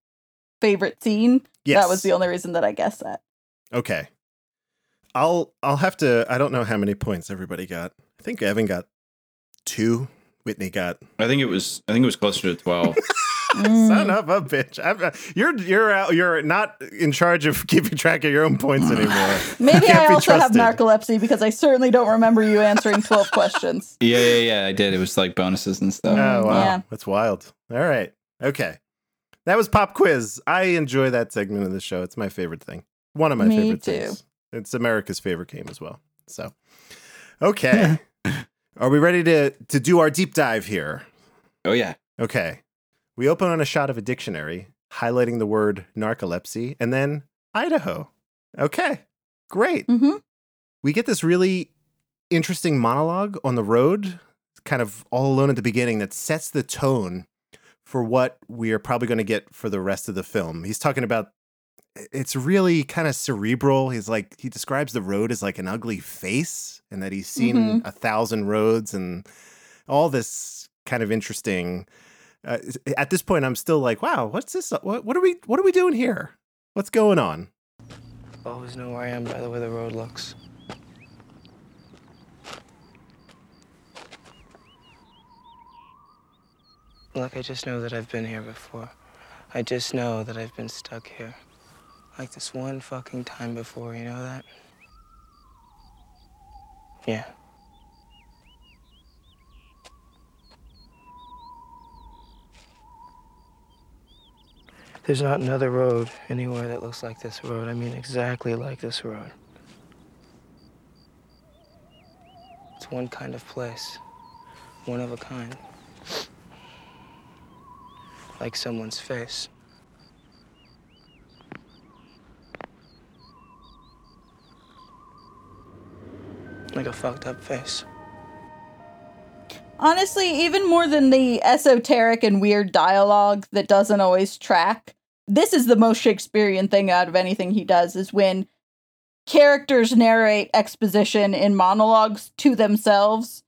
favorite scene, yes. That was the only reason that I guessed that. Okay, I'll have to. I don't know how many points everybody got. I think Evan got 2. Whitney got. I think it was closer to 12. Son of a bitch! You're not in charge of keeping track of your own points anymore. Maybe I also have narcolepsy because I certainly don't remember you answering 12 questions. Yeah, I did. It was like bonuses and stuff. Oh wow, yeah. That's wild. All right, okay, that was Pop Quiz. I enjoy that segment of the show. It's my favorite thing. One of my favorite things. It's America's favorite game as well. So, okay. Are we ready to do our deep dive here? Oh, yeah. Okay. We open on a shot of a dictionary, highlighting the word narcolepsy, and then Idaho. Okay. Great. Mm-hmm. We get this really interesting monologue on the road, kind of all alone at the beginning, that sets the tone for what we are probably going to get for the rest of the film. He's talking about, it's really kind of cerebral. He's like, he describes the road as like an ugly face, and that he's seen 1,000 roads and all this kind of interesting. At this point, I'm still like, wow, what's this? What are we doing here? What's going on? I always know where I am by the way the road looks. Look, I just know that I've been here before. I just know that I've been stuck here. Like this one fucking time before, you know that? Yeah. There's not another road anywhere that looks like this road. I mean, exactly like this road. It's one kind of place, one of a kind. Like someone's face. Like a fucked up face. Honestly, even more than the esoteric and weird dialogue that doesn't always track, this is the most Shakespearean thing out of anything he does, is when characters narrate exposition in monologues to themselves,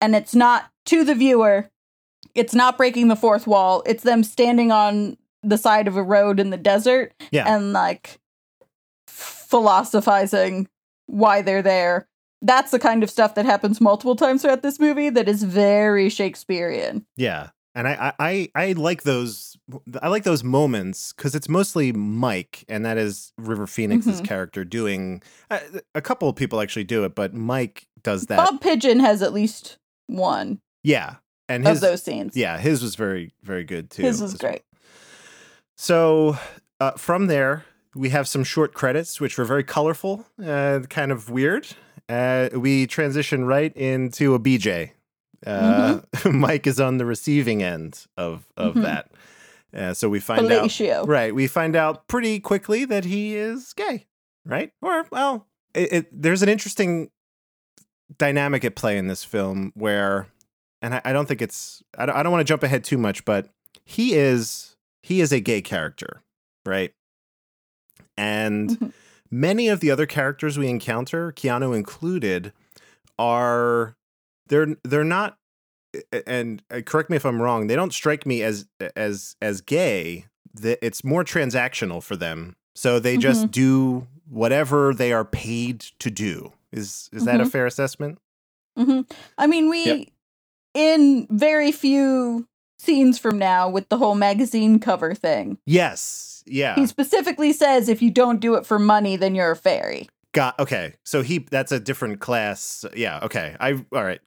and it's not to the viewer, it's not breaking the fourth wall, it's them standing on the side of a road in the desert and like philosophizing why they're there. That's the kind of stuff that happens multiple times throughout this movie that is very Shakespearean. Yeah. And I like those. I like those moments because it's mostly Mike. And that is River Phoenix's character doing a couple of people actually do it. But Mike does that. Bob Pigeon has at least one. Yeah. And of those scenes. Yeah. His was very, very good, too. His was great. So from there, We have some short credits, which were very colorful, kind of weird. We transition right into a BJ. Mike is on the receiving end of that. So we find out, right? We find out pretty quickly that he is gay, right? Or, well, there's an interesting dynamic at play in this film where, and I don't think it's, I don't want to jump ahead too much, but he is a gay character, right? And many of the other characters we encounter, Keanu included, are they're not. And correct me if I'm wrong, they don't strike me as gay. It's more transactional for them. So they just do whatever they are paid to do. Is that a fair assessment? I mean, in very few scenes from now with the whole magazine cover thing. Yes. Yeah. He specifically says, if you don't do it for money, then you're a fairy. Okay. So that's a different class. Yeah. Okay. All right.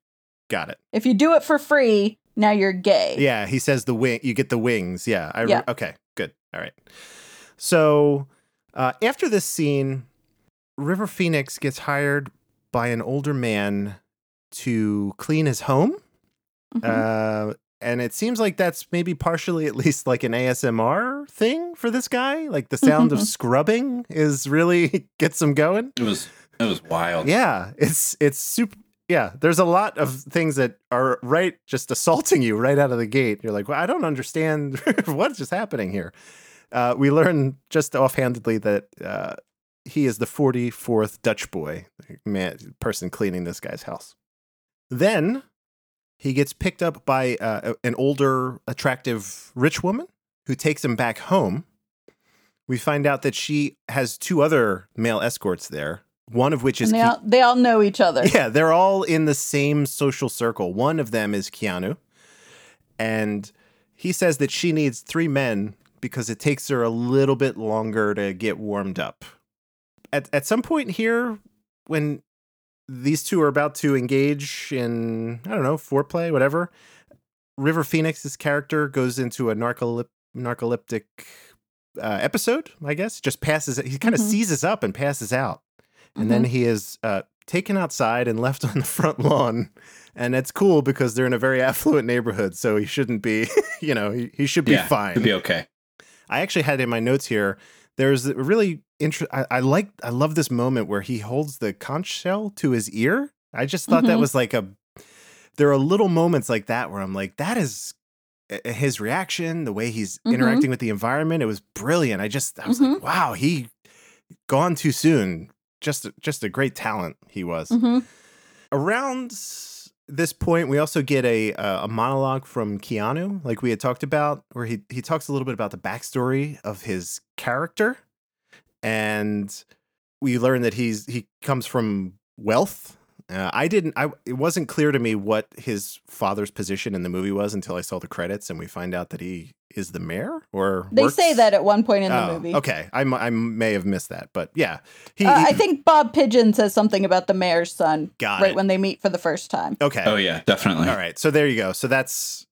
Got it. If you do it for free, now you're gay. Yeah, he says you get the wings. Yeah. Okay, good. All right. So after this scene, River Phoenix gets hired by an older man to clean his home. And it seems like that's maybe partially at least like an ASMR thing for this guy. Like the sound of scrubbing is really gets him going. It was wild. Yeah, it's super. Yeah, there's a lot of things that are just assaulting you right out of the gate. You're like, well, I don't understand what's just happening here. We learn just offhandedly that he is the 44th Dutch boy, person cleaning this guy's house. Then he gets picked up by an older, attractive, rich woman who takes him back home. We find out that she has two other male escorts there. One of which is... they all know each other. Yeah, they're all in the same social circle. One of them is Keanu. And he says that she needs three men because it takes her a little bit longer to get warmed up. At some point here, when these two are about to engage in, I don't know, foreplay, whatever, River Phoenix's character goes into a narcoleptic episode, I guess. Just passes... He kind of seizes up and passes out. And then he is taken outside and left on the front lawn. And it's cool because they're in a very affluent neighborhood. So he shouldn't be, he should be fine. He'll be okay. I actually had in my notes here, there's a really I love this moment where he holds the conch shell to his ear. I just thought that was like there are little moments like that where I'm like, that is his reaction, the way he's interacting with the environment. It was brilliant. I was like, wow, he gone too soon. Just a great talent he was. Around this point, we also get a monologue from Keanu, like we had talked about, where he talks a little bit about the backstory of his character, and we learn that he comes from wealth. It wasn't clear to me what his father's position in the movie was until I saw the credits, and we find out that he is the mayor, or they say that at one point in the movie. Okay, I may have missed that, but yeah, I think Bob Pigeon says something about the mayor's son when they meet for the first time. Okay. Oh yeah, definitely. All right, so there you go. So that's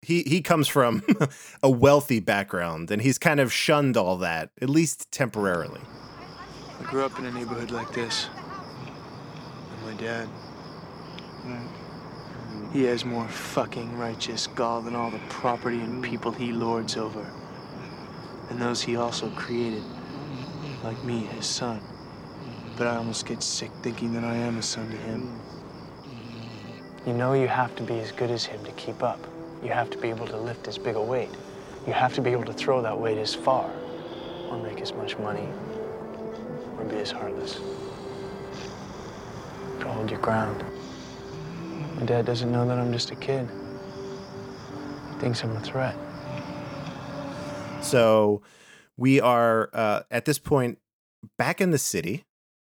He comes from a wealthy background, and he's kind of shunned all that, at least temporarily. I grew up in a neighborhood like this. My dad, he has more fucking righteous gall than all the property and people he lords over, and those he also created, like me, his son. But I almost get sick thinking that I am a son to him. You know you have to be as good as him to keep up. You have to be able to lift as big a weight. You have to be able to throw that weight as far, or make as much money, or be as heartless. To hold your ground. My dad doesn't know that I'm just a kid. He thinks I'm a threat. So we are at this point back in the city,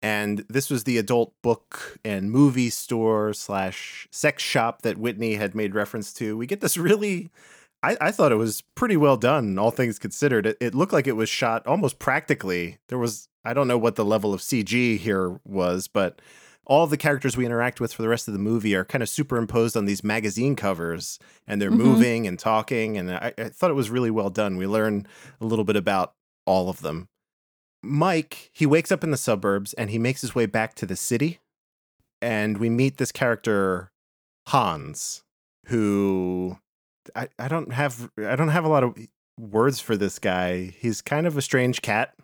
and this was the adult book and movie store / sex shop that Whitney had made reference to. We get this really, I thought it was pretty well done, all things considered. It looked like it was shot almost practically. There was, I don't know what the level of CG here was, but all of the characters we interact with for the rest of the movie are kind of superimposed on these magazine covers, and they're moving and talking. And I thought it was really well done. We learn a little bit about all of them. Mike, he wakes up in the suburbs and he makes his way back to the city. And we meet this character, Hans, who I don't have a lot of words for this guy. He's kind of a strange cat,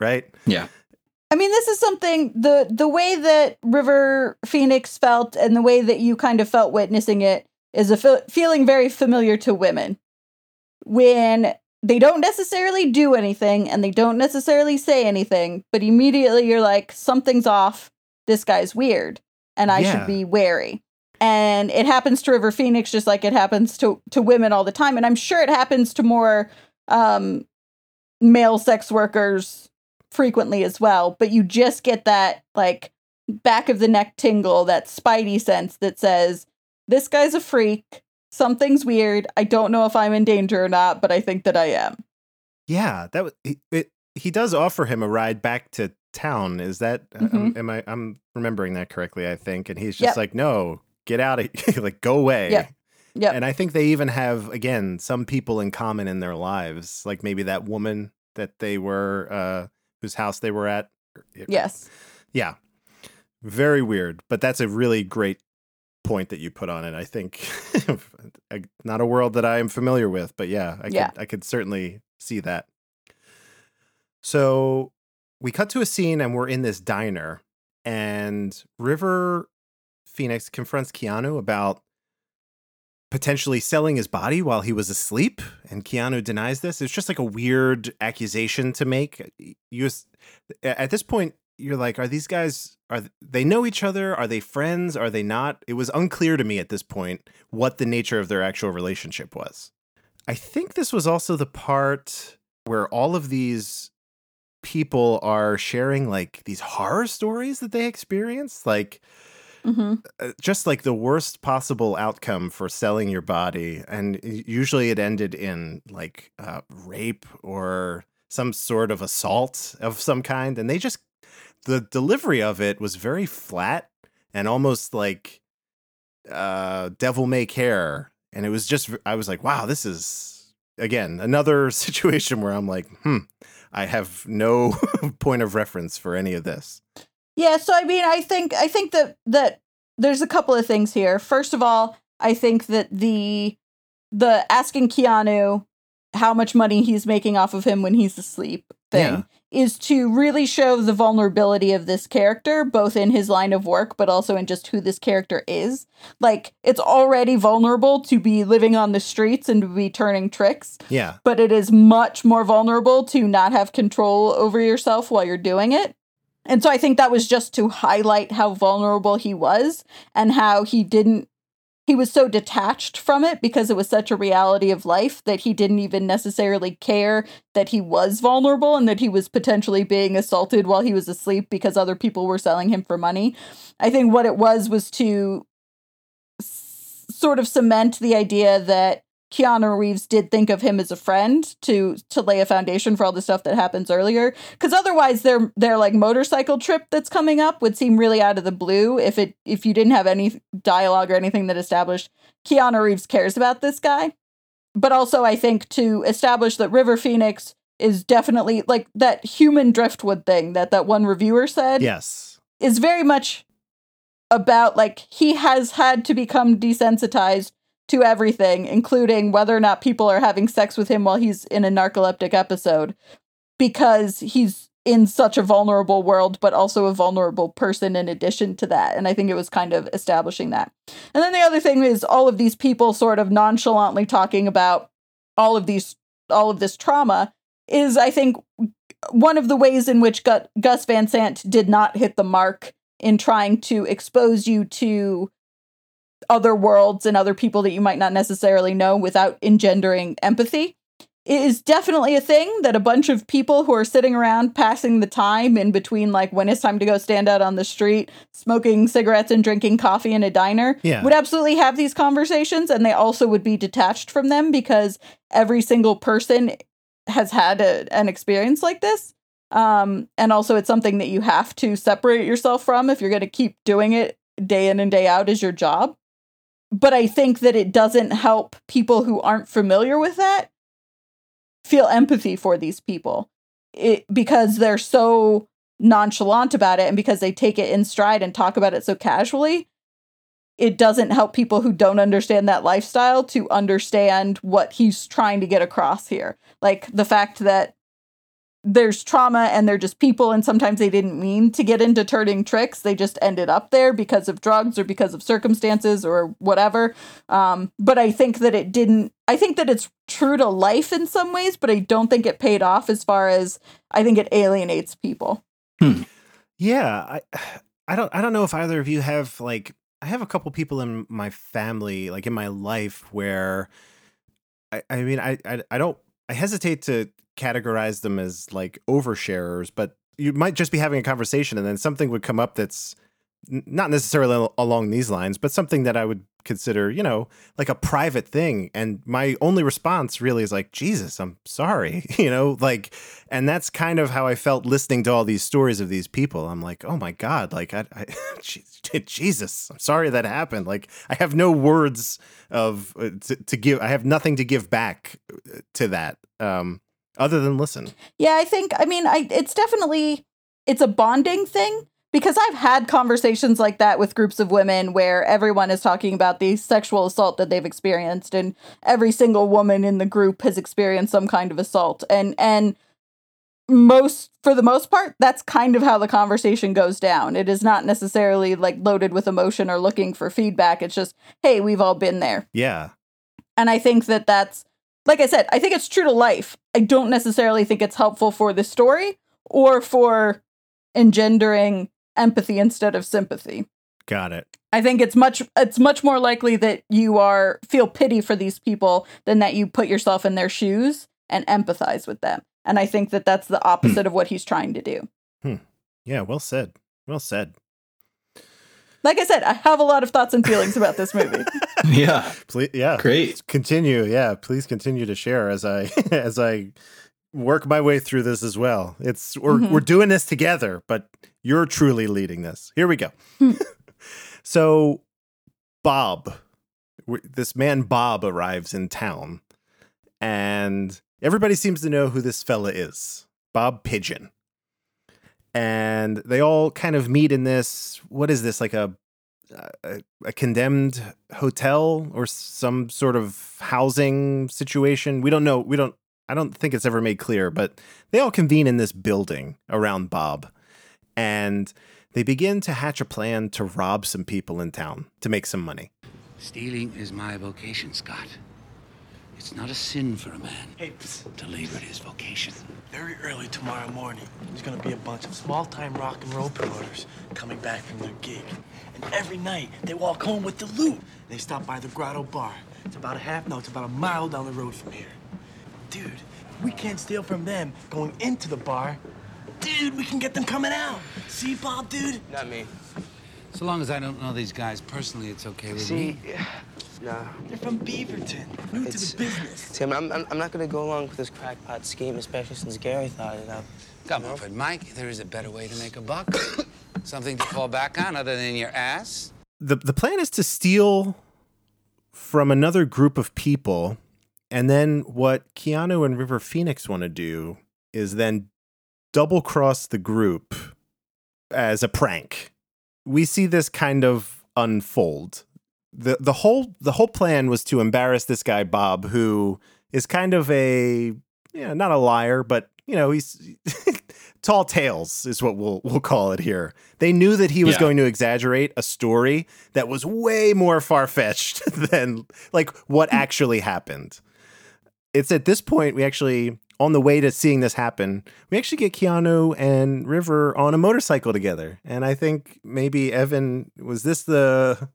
right? Yeah. I mean, this is something, the way that River Phoenix felt and the way that you kind of felt witnessing it is a feeling very familiar to women. When they don't necessarily do anything and they don't necessarily say anything, but immediately you're like, something's off. This guy's weird and I should be wary. And it happens to River Phoenix just like it happens to women all the time. And I'm sure it happens to more male sex workers frequently as well. But you just get that like back of the neck tingle, that spidey sense that says, this guy's a freak. Something's weird. I don't know if I'm in danger or not, but I think that I am. Yeah, that he does offer him a ride back to town. Is that I'm remembering that correctly, I think. And he's just like, no. Get out of here, like, go away. Yeah. Yep. And I think they even have, again, some people in common in their lives, like maybe that woman that they were, whose house they were at. Yes. Yeah. Very weird. But that's a really great point that you put on it. I think not a world that I am familiar with, but I could certainly see that. So we cut to a scene and we're in this diner and River Phoenix confronts Keanu about potentially selling his body while he was asleep, and Keanu denies this. It's just like a weird accusation to make. At this point, you're like, are these guys, are they know each other? Are they friends? Are they not? It was unclear to me at this point what the nature of their actual relationship was. I think this was also the part where all of these people are sharing like these horror stories that they experienced, like just like the worst possible outcome for selling your body. And usually it ended in like rape or some sort of assault of some kind. And the delivery of it was very flat and almost like devil may care. And it was just, I was like, wow, this is, again, another situation where I'm like, I have no point of reference for any of this. Yeah, so I mean, I think that there's a couple of things here. First of all, I think that the asking Keanu how much money he's making off of him when he's asleep thing is to really show the vulnerability of this character, both in his line of work, but also in just who this character is. Like, it's already vulnerable to be living on the streets and to be turning tricks. Yeah. But it is much more vulnerable to not have control over yourself while you're doing it. And so I think that was just to highlight how vulnerable he was and how he was so detached from it because it was such a reality of life that he didn't even necessarily care that he was vulnerable and that he was potentially being assaulted while he was asleep because other people were selling him for money. I think what it was to sort of cement the idea that Keanu Reeves did think of him as a friend to lay a foundation for all the stuff that happens earlier, because otherwise their like motorcycle trip that's coming up would seem really out of the blue if you didn't have any dialogue or anything that established Keanu Reeves cares about this guy. But also I think to establish that River Phoenix is definitely like that human driftwood thing that one reviewer said. Yes, is very much about like he has had to become desensitized to everything, including whether or not people are having sex with him while he's in a narcoleptic episode, because he's in such a vulnerable world, but also a vulnerable person in addition to that. And I think it was kind of establishing that. And then the other thing is all of these people sort of nonchalantly talking about all of this trauma is, I think, one of the ways in which Gus Van Sant did not hit the mark in trying to expose you to other worlds and other people that you might not necessarily know without engendering empathy. It is definitely a thing that a bunch of people who are sitting around passing the time in between, like when it's time to go stand out on the street, smoking cigarettes and drinking coffee in a diner, would absolutely have these conversations. And they also would be detached from them because every single person has had an experience like this. And also it's something that you have to separate yourself from if you're going to keep doing it day in and day out as your job. But I think that it doesn't help people who aren't familiar with that feel empathy for these people. because they're so nonchalant about it and because they take it in stride and talk about it so casually, it doesn't help people who don't understand that lifestyle to understand what he's trying to get across here. Like the fact that there's trauma and they're just people, and sometimes they didn't mean to get into turning tricks. They just ended up there because of drugs or because of circumstances or whatever. But I think that it didn't, I think that it's true to life in some ways, but I don't think it paid off as far as, I think it alienates people. Yeah. I don't know if either of you have, like, I have a couple people in my family, like in my life, where I hesitate to categorize them as like oversharers, but you might just be having a conversation and then something would come up that's not necessarily along these lines, but something that I would consider, you know, like a private thing. And my only response really is like, Jesus, I'm sorry, you know, like, and that's kind of how I felt listening to all these stories of these people. I'm like, oh my God, like, I Jesus, I'm sorry that happened. Like, I have no words to give. I have nothing to give back to that. Other than listen. Yeah, it's a bonding thing, because I've had conversations like that with groups of women where everyone is talking about the sexual assault that they've experienced, and every single woman in the group has experienced some kind of assault. And for the most part, that's kind of how the conversation goes down. It is not necessarily like loaded with emotion or looking for feedback. It's just, hey, we've all been there. Yeah. And I think that that's, like I said, I think it's true to life. I don't necessarily think it's helpful for the story or for engendering empathy instead of sympathy. Got it. I think it's much more likely that you feel pity for these people than that you put yourself in their shoes and empathize with them. And I think that that's the opposite of what he's trying to do. Yeah, well said. Well said. Like I said, I have a lot of thoughts and feelings about this movie. Yeah. Please, yeah. Great. Continue. Yeah. Please continue to share as I work my way through this as well. We're doing this together, but you're truly leading this. Here we go. So Bob, this man Bob, arrives in town, and everybody seems to know who this fella is. Bob Pigeon. And they all kind of meet in this, what is this, like a condemned hotel or some sort of housing situation? We don't know. I don't think it's ever made clear, but they all convene in this building around Bob. And they begin to hatch a plan to rob some people in town to make some money. Stealing is my vocation, Scott. It's not a sin for a man to leave it his vocation. Very early tomorrow morning, there's going to be a bunch of small-time rock and roll promoters coming back from their gig. And every night, they walk home with the loot. They stop by the Grotto Bar. It's about a mile down the road from here. Dude, we can't steal from them going into the bar. Dude, we can get them coming out. See, Bob, dude? Not me. So long as I don't know these guys personally, it's okay with me. No. They're from Beaverton. New to the business. Tim, I'm not going to go along with this crackpot scheme, especially since Gary thought it up. Come on, Fred Mike. There is a better way to make a buck. Something to fall back on other than your ass. The plan is to steal from another group of people, and then what Keanu and River Phoenix want to do is then double-cross the group as a prank. We see this kind of unfold. The whole plan was to embarrass this guy, Bob, who is kind of not a liar, but, you know, he's tall tales is what we'll call it here. They knew that he was going to exaggerate a story that was way more far-fetched than like what actually happened. It's at this point we actually, on the way to seeing this happen, we actually get Keanu and River on a motorcycle together. And I think maybe, Evan, was this the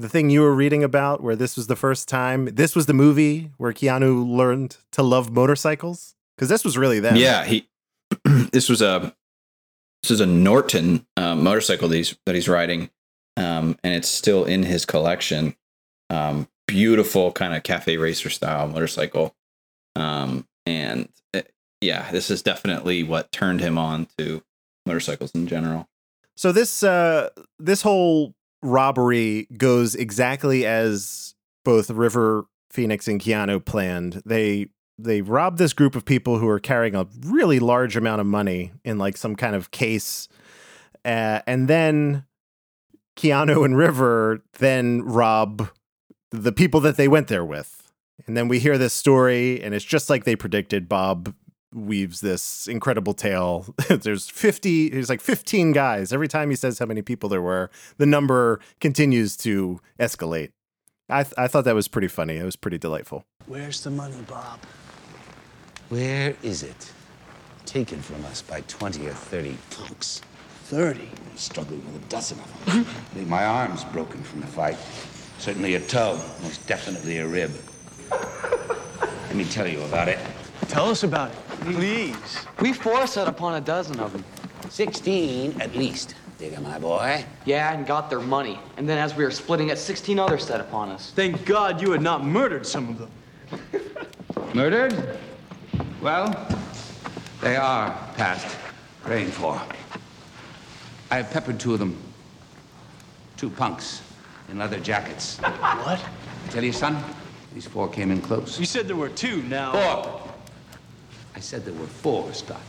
thing you were reading about where this was the first time, this was the movie where Keanu learned to love motorcycles? Because this was really them. Yeah. This is a Norton motorcycle that he's riding. And it's still in his collection. Beautiful kind of cafe racer style motorcycle. This is definitely what turned him on to motorcycles in general. So this whole robbery goes exactly as both River Phoenix and Keanu planned. They they rob this group of people who are carrying a really large amount of money in like some kind of case. And then Keanu and River then rob the people that they went there with. And then we hear this story, and it's just like they predicted. Bob weaves this incredible tale. There's 50, there's like 15 guys. Every time he says how many people there were, the number continues to escalate. I thought that was pretty funny. It was pretty delightful. Where's the money, Bob? Where is it? Taken from us by 20 or 30 punks. 30? I'm struggling with a dozen of them. I think my arm's broken from the fight. Certainly a toe, most definitely a rib. Let me tell you about it. Tell us about it, please. We forced it upon a dozen of them. 16 at least. Digger, my boy. Yeah, and got their money. And then as we were splitting it, 16 others set upon us. Thank God you had not murdered some of them. Murdered? Well, they are past praying for. I have peppered two of them. Two punks in leather jackets. What? I tell you, son, these four came in close. You said there were two now. Four. I said there were four, Scott.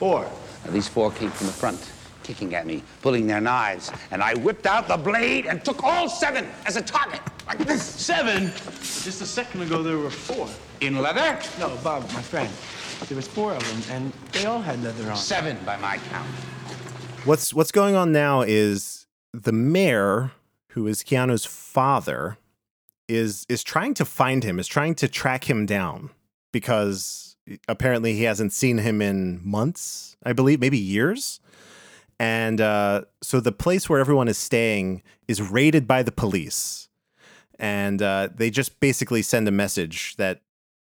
Four. Now, these four came from the front, kicking at me, pulling their knives, and I whipped out the blade and took all seven as a target, like this. Seven? Just a second ago, there were four. In leather? No, Bob, my friend, there was four of them, and they all had leather on. Seven by my count. What's going on now is the mayor, who is Keanu's father, is trying to find him, is trying to track him down, because apparently he hasn't seen him in months, I believe, maybe years. And so the place where everyone is staying is raided by the police. And they just basically send a message that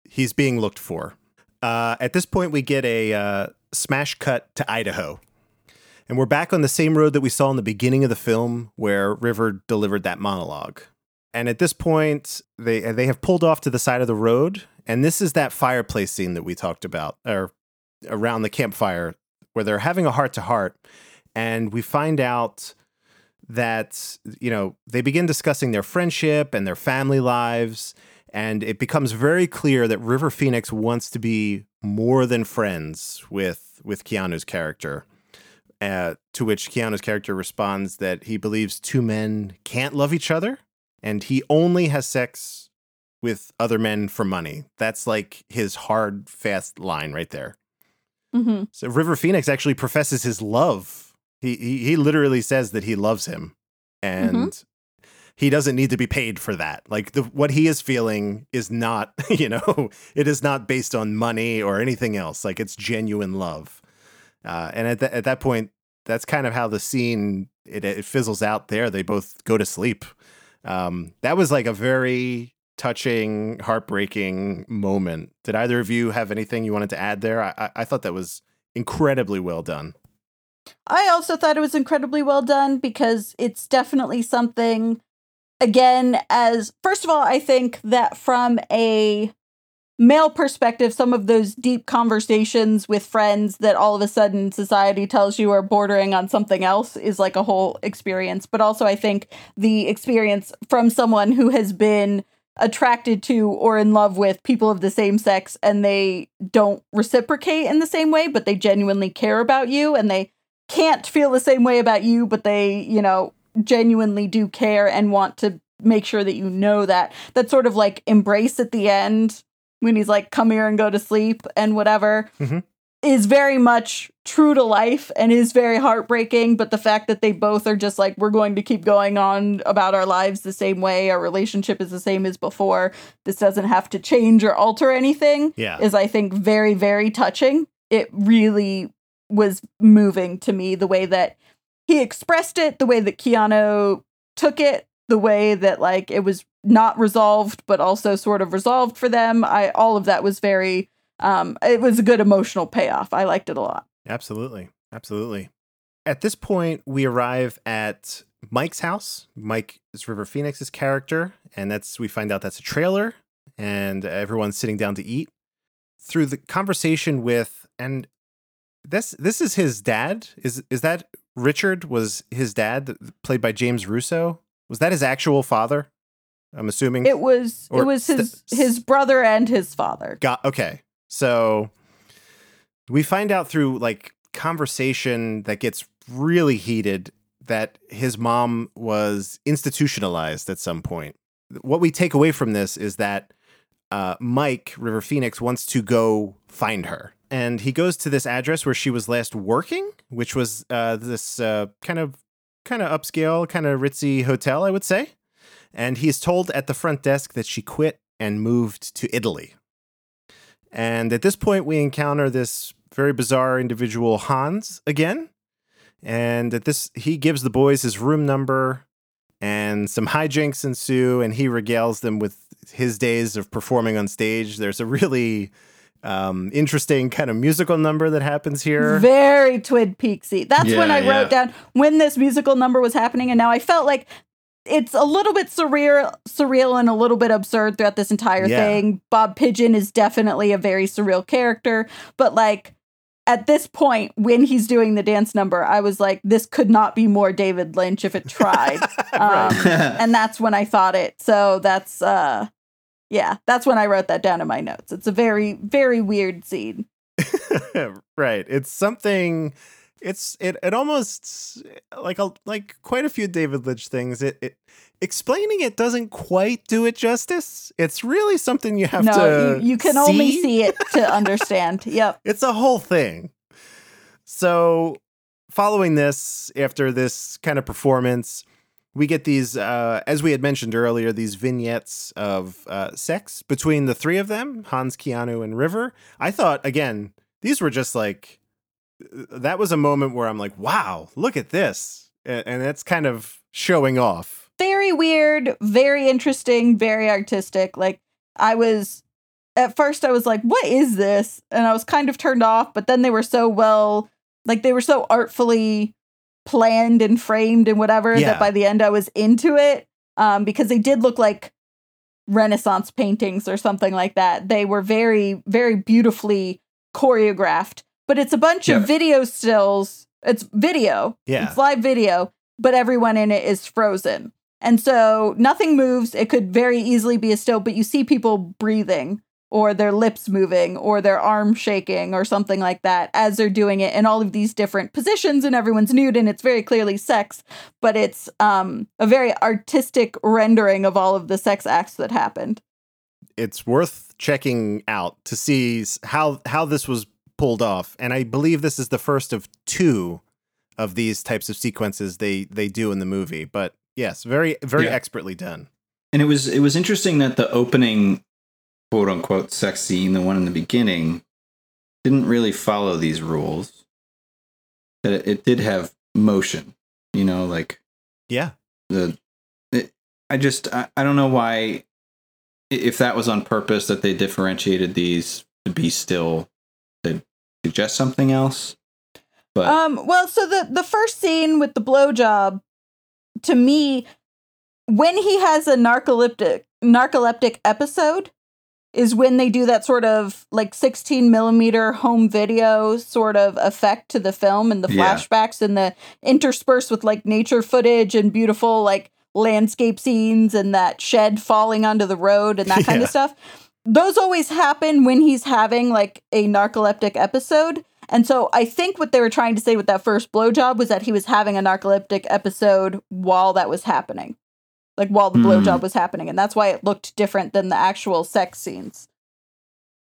he's being looked for. At this point, we get a smash cut to Idaho. And we're back on the same road that we saw in the beginning of the film where River delivered that monologue. And at this point, they have pulled off to the side of the road. And this is that fireplace scene that we talked about, or around the campfire, where they're having a heart-to-heart. And we find out that, you know, they begin discussing their friendship and their family lives. And it becomes very clear that River Phoenix wants to be more than friends with Keanu's character. To which Keanu's character responds that he believes two men can't love each other. And he only has sex with other men for money. That's like his hard, fast line right there. Mm-hmm. So River Phoenix actually professes his love. He literally says that he loves him, and he doesn't need to be paid for that. Like what he is feeling is not, you know, it is not based on money or anything else. Like it's genuine love. And at that point, that's kind of how the scene it fizzles out. There, they both go to sleep. That was like a very touching, heartbreaking moment. Did either of you have anything you wanted to add there? I thought that was incredibly well done. I also thought it was incredibly well done, because it's definitely something, again, as first of all, I think that from a male perspective, some of those deep conversations with friends that all of a sudden society tells you are bordering on something else is like a whole experience. But also I think the experience from someone who has been attracted to or in love with people of the same sex, and they don't reciprocate in the same way, but they genuinely care about you, and they can't feel the same way about you, but they, you know, genuinely do care and want to make sure that you know that. That sort of like embrace at the end when he's like, come here and go to sleep and whatever, is very much true to life and is very heartbreaking. But the fact that they both are just like, we're going to keep going on about our lives the same way. Our relationship is the same as before. This doesn't have to change or alter anything. Yeah. Is, I think, very, very touching. It really was moving to me, the way that he expressed it, the way that Keanu took it, the way that like it was not resolved, but also sort of resolved for them. All of that was very... it was a good emotional payoff. I liked it a lot. Absolutely. Absolutely. At this point, we arrive at Mike's house. Mike is River Phoenix's character. And we find out that's a trailer, and everyone's sitting down to eat. Through the conversation with, and this is his dad. Is that Richard was his dad, played by James Russo? Was that his actual father? I'm assuming. It was his brother and his father. Okay. So we find out through like conversation that gets really heated that his mom was institutionalized at some point. What we take away from this is that Mike, River Phoenix, wants to go find her. And he goes to this address where she was last working, which was this kind of upscale, kind of ritzy hotel, I would say. And he's told at the front desk that she quit and moved to Italy. And at this point, we encounter this very bizarre individual, Hans, again. And at this, he gives the boys his room number, and some hijinks ensue, and he regales them with his days of performing on stage. There's a really interesting kind of musical number that happens here. Very Twin Peaksy. That's when I wrote down when this musical number was happening, and now I felt like it's a little bit surreal and a little bit absurd throughout this entire thing. Bob Pigeon is definitely a very surreal character, but like at this point when he's doing the dance number, I was like, this could not be more David Lynch if it tried. And that's when I thought it. So that's that's when I wrote that down in my notes. It's a very, very weird scene. Right. It's something. It almost like quite a few David Lynch things. It explaining it doesn't quite do it justice. It's really something you have to. You can only see it to understand. Yep. It's a whole thing. So following this, after this kind of performance, we get these, as we had mentioned earlier, these vignettes of sex between the three of them, Hans, Keanu, and River. I thought, again, these were just like, that was a moment where I'm like, wow, look at this. And that's kind of showing off. Very weird, very interesting, very artistic. Like, at first I was like, what is this? And I was kind of turned off, but then they were so they were so artfully planned and framed and whatever that by the end I was into it because they did look like Renaissance paintings or something like that. They were very, very beautifully choreographed, but it's a bunch of video stills. It's video. Yeah. It's live video, but everyone in it is frozen. And so nothing moves. It could very easily be a still, but you see people breathing or their lips moving or their arm shaking or something like that as they're doing it in all of these different positions, and everyone's nude and it's very clearly sex, but it's a very artistic rendering of all of the sex acts that happened. It's worth checking out to see how this was pulled off. And I believe this is the first of two of these types of sequences they do in the movie, but yes, very, very expertly done. And it was interesting that the opening quote unquote sex scene, the one in the beginning, didn't really follow these rules. That it did have motion, I don't know why, if that was on purpose that they differentiated these to be still, to suggest something else. But so the first scene with the blowjob, to me, when he has a narcoleptic episode, is when they do that sort of like 16 millimeter home video sort of effect to the film and the flashbacks and the interspersed with like nature footage and beautiful like landscape scenes and that shed falling onto the road and that kind of stuff. Those always happen when he's having like a narcoleptic episode. And so I think what they were trying to say with that first blowjob was that he was having a narcoleptic episode while that was happening. Like while the blowjob was happening. And that's why it looked different than the actual sex scenes.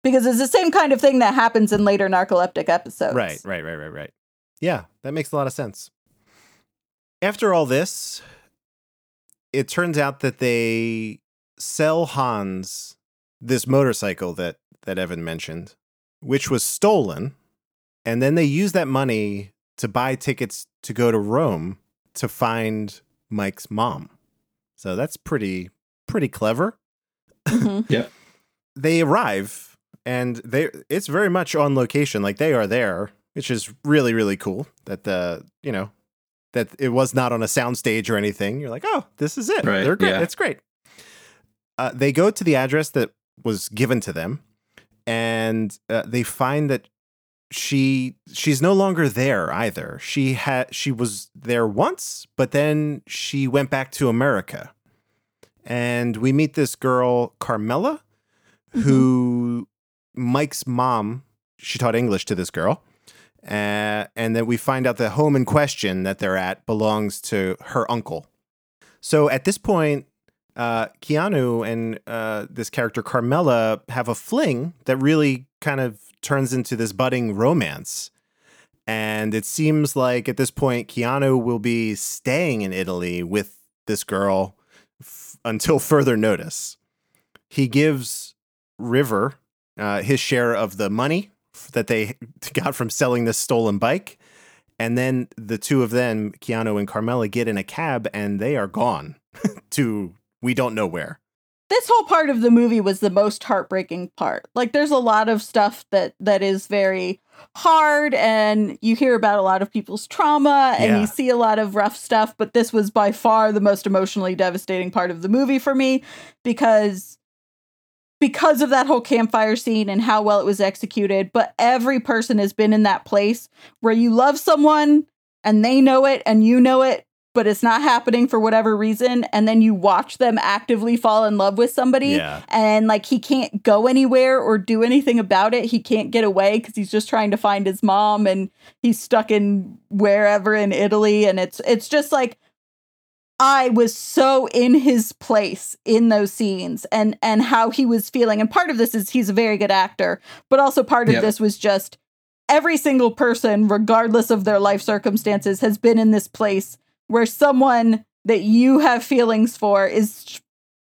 Because it's the same kind of thing that happens in later narcoleptic episodes. Right. Yeah, that makes a lot of sense. After all this, it turns out that they sell Hans this motorcycle that Evan mentioned, which was stolen. And then they use that money to buy tickets to go to Rome to find Mike's mom. So that's pretty clever. Mm-hmm. Yeah. They arrive and it's very much on location. Like they are there, which is really, really cool that that it was not on a soundstage or anything. You're like, oh, this is it. Right. They're great. Yeah. It's great. They go to the address that was given to them and they find that she's no longer there either. She was there once, but then she went back to America. And we meet this girl, Carmela, who Mike's mom, she taught English to this girl. And then we find out the home in question that they're at belongs to her uncle. So at this point, Keanu and this character Carmela have a fling that really kind of turns into this budding romance. And it seems like at this point, Keanu will be staying in Italy with this girl until further notice. He gives River his share of the money that they got from selling this stolen bike. And then the two of them, Keanu and Carmela, get in a cab and they are gone to we don't know where. This whole part of the movie was the most heartbreaking part. Like, there's a lot of stuff that is very hard, and you hear about a lot of people's trauma, and you see a lot of rough stuff, but this was by far the most emotionally devastating part of the movie for me, because of that whole campfire scene and how well it was executed. But every person has been in that place where you love someone, and they know it, and you know it, but it's not happening for whatever reason. And then you watch them actively fall in love with somebody and like, he can't go anywhere or do anything about it. He can't get away because he's just trying to find his mom, and he's stuck in wherever in Italy. And it's just like, I was so in his place in those scenes and how he was feeling. And part of this is he's a very good actor, but also part of this was just every single person, regardless of their life circumstances, has been in this place where someone that you have feelings for is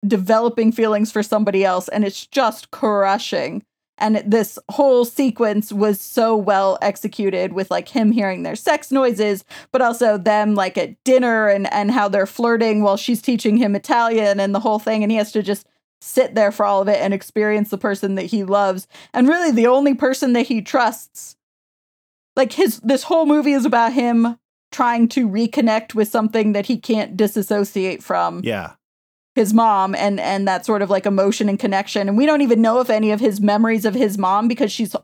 developing feelings for somebody else, and it's just crushing. And this whole sequence was so well executed with, like, him hearing their sex noises, but also them, like, at dinner and how they're flirting while she's teaching him Italian and the whole thing, and he has to just sit there for all of it and experience the person that he loves. And really the only person that he trusts. Like, this whole movie is about him trying to reconnect with something that he can't disassociate from. Yeah. His mom and that sort of like emotion and connection. And we don't even know if any of his memories of his mom, because she's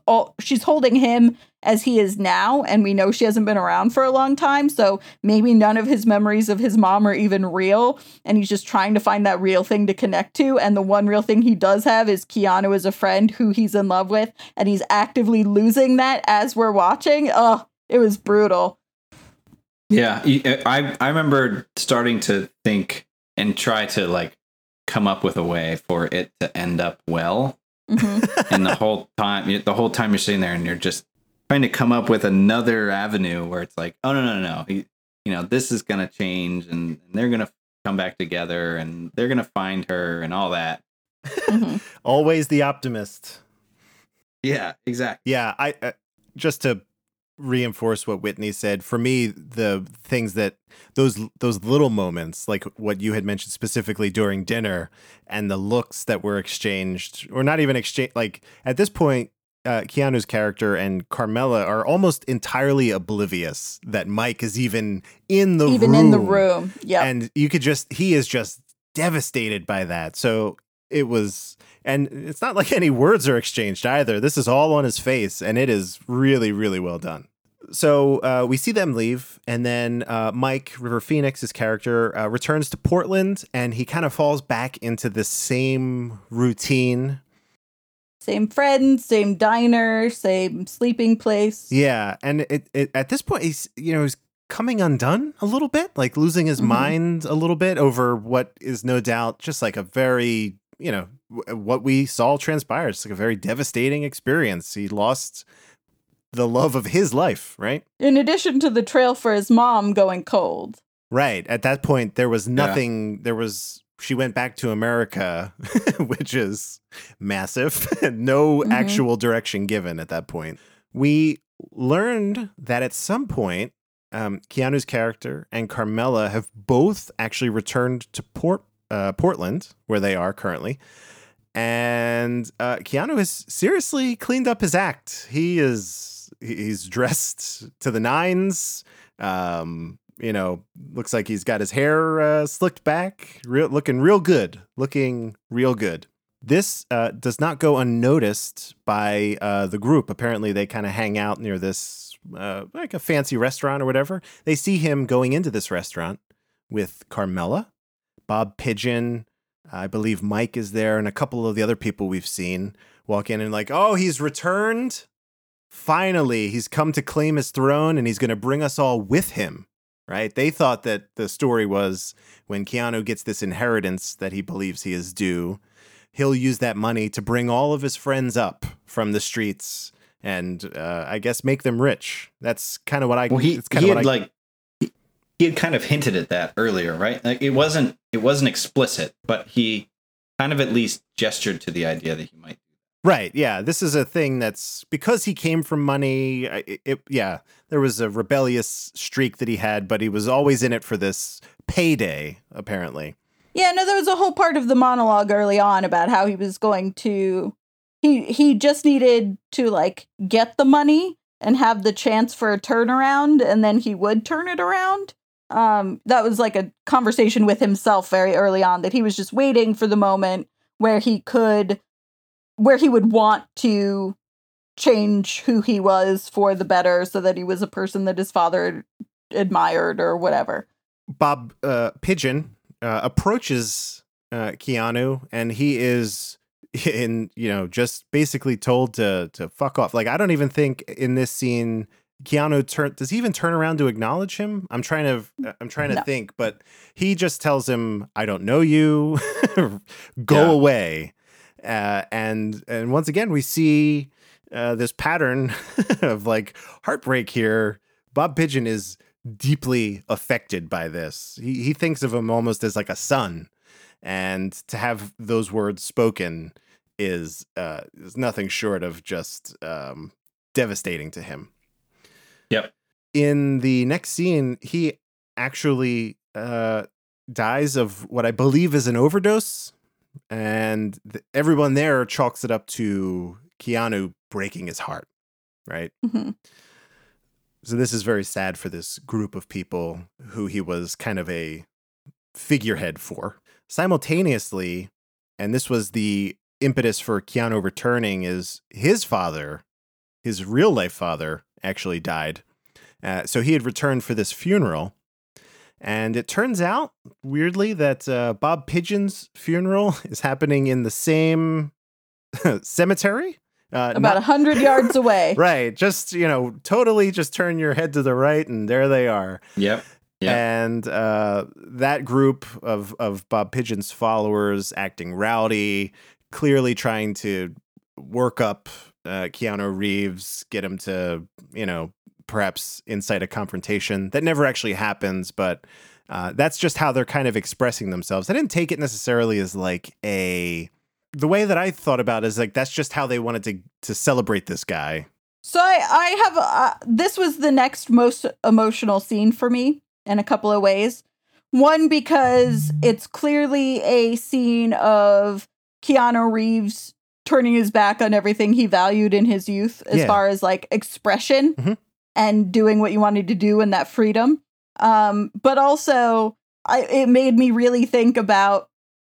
holding him as he is now. And we know she hasn't been around for a long time. So maybe none of his memories of his mom are even real. And he's just trying to find that real thing to connect to. And the one real thing he does have is Keanu as a friend who he's in love with. And he's actively losing that as we're watching. Oh, it was brutal. Yeah, I remember starting to think and try to, like, come up with a way for it to end up well. Mm-hmm. And the whole time you're sitting there and you're just trying to come up with another avenue where it's like, oh, no. You know, this is going to change, and they're going to come back together, and they're going to find her and all that. Mm-hmm. Always the optimist. Yeah, exactly. Yeah, I just to reinforce what Whitney said, for me, the things that those little moments, like what you had mentioned specifically during dinner, and the looks that were exchanged, or not even exchanged, like at this point, Keanu's character and Carmela are almost entirely oblivious that Mike is even in the room. Yeah. And he is just devastated by that. So it was, and it's not like any words are exchanged either. This is all on his face, and it is really, really well done. So we see them leave, and then Mike, River Phoenix, his character, returns to Portland, and he kind of falls back into the same routine. Same friends, same diner, same sleeping place. Yeah, and it at this point, he's coming undone a little bit, like losing his mind a little bit over what is no doubt just like a very... you know, what we saw transpire. It's like a very devastating experience. He lost the love of his life, right? In addition to the trail for his mom going cold. Right. At that point, there was nothing. Yeah. She went back to America, which is massive. No actual direction given at that point. We learned that at some point, Keanu's character and Carmela have both actually returned to Portland, where they are currently, and Keanu has seriously cleaned up his act. He's dressed to the nines. You know, looks like he's got his hair slicked back, looking real good. This does not go unnoticed by the group. Apparently, they kind of hang out near this like a fancy restaurant or whatever. They see him going into this restaurant with Carmela, Bob Pigeon, I believe Mike is there, and a couple of the other people we've seen walk in and like, oh, he's returned. Finally, he's come to claim his throne, and he's going to bring us all with him, right? They thought that the story was when Keanu gets this inheritance that he believes he is due, he'll use that money to bring all of his friends up from the streets and I guess make them rich. That's kind of what I... Well, he had kind of hinted at that earlier, right? Like it wasn't explicit, but he kind of at least gestured to the idea that he might. Right. Yeah. This is a thing that's because he came from money. There was a rebellious streak that he had, but he was always in it for this payday, apparently. Yeah. No, there was a whole part of the monologue early on about how he was going to, he just needed to like get the money and have the chance for a turnaround. And then he would turn it around. That was like a conversation with himself very early on, that he was just waiting for the moment where he could, where he would want to change who he was for the better so that he was a person that his father admired or whatever. Bob Pigeon approaches Keanu, and he is just basically told to fuck off. Like, I don't even think in this scene Keanu does he even turn around to acknowledge him? I'm trying to think, but he just tells him, I don't know you. Go away. And once again, we see this pattern of like heartbreak here. Bob Pigeon is deeply affected by this. He thinks of him almost as like a son. And to have those words spoken is nothing short of just devastating to him. Yep. In the next scene, he actually dies of what I believe is an overdose. And everyone there chalks it up to Keanu breaking his heart, right? Mm-hmm. So this is very sad for this group of people who he was kind of a figurehead for. Simultaneously, and this was the impetus for Keanu returning, is his father, his real-life father, actually died. So he had returned for this funeral. And it turns out, weirdly, that Bob Pigeon's funeral is happening in the same cemetery. About 100 yards away. Right. Just, totally just turn your head to the right and there they are. Yep. Yep. And that group of Bob Pigeon's followers acting rowdy, clearly trying to work up Keanu Reeves, get him to, perhaps incite a confrontation that never actually happens, but that's just how they're kind of expressing themselves. I didn't take it necessarily as like the way that I thought about it is like, that's just how they wanted to celebrate this guy. So I have, this was the next most emotional scene for me in a couple of ways. One, because it's clearly a scene of Keanu Reeves turning his back on everything he valued in his youth as far as like expression. Mm-hmm. And doing what you wanted to do and that freedom. But also, it made me really think about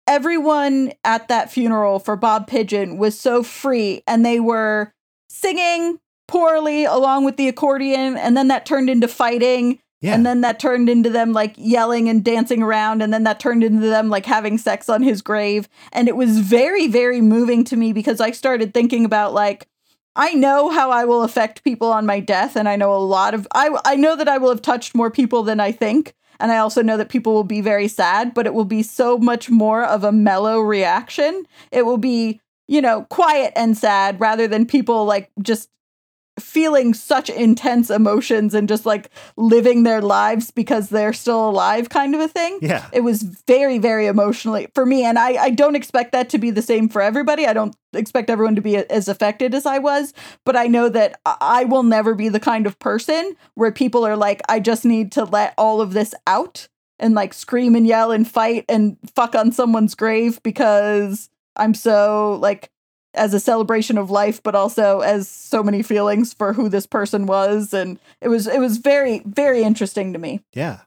everyone at that funeral for Bob Pigeon was so free, and they were singing poorly along with the accordion, and then that turned into fighting, and then that turned into them like yelling and dancing around, and then that turned into them like having sex on his grave. And it was very, very moving to me because I started thinking about like, I know how I will affect people on my death, and I know I know that I will have touched more people than I think, and I also know that people will be very sad, but it will be so much more of a mellow reaction. It will be, quiet and sad rather than people like just feeling such intense emotions and just like living their lives because they're still alive kind of a thing. Yeah. It was very, very emotionally for me. And I don't expect that to be the same for everybody. I don't expect everyone to be as affected as I was, but I know that I will never be the kind of person where people are like, I just need to let all of this out and like scream and yell and fight and fuck on someone's grave because I'm so like, as a celebration of life, but also as so many feelings for who this person was. And it was very, very interesting to me. Yeah,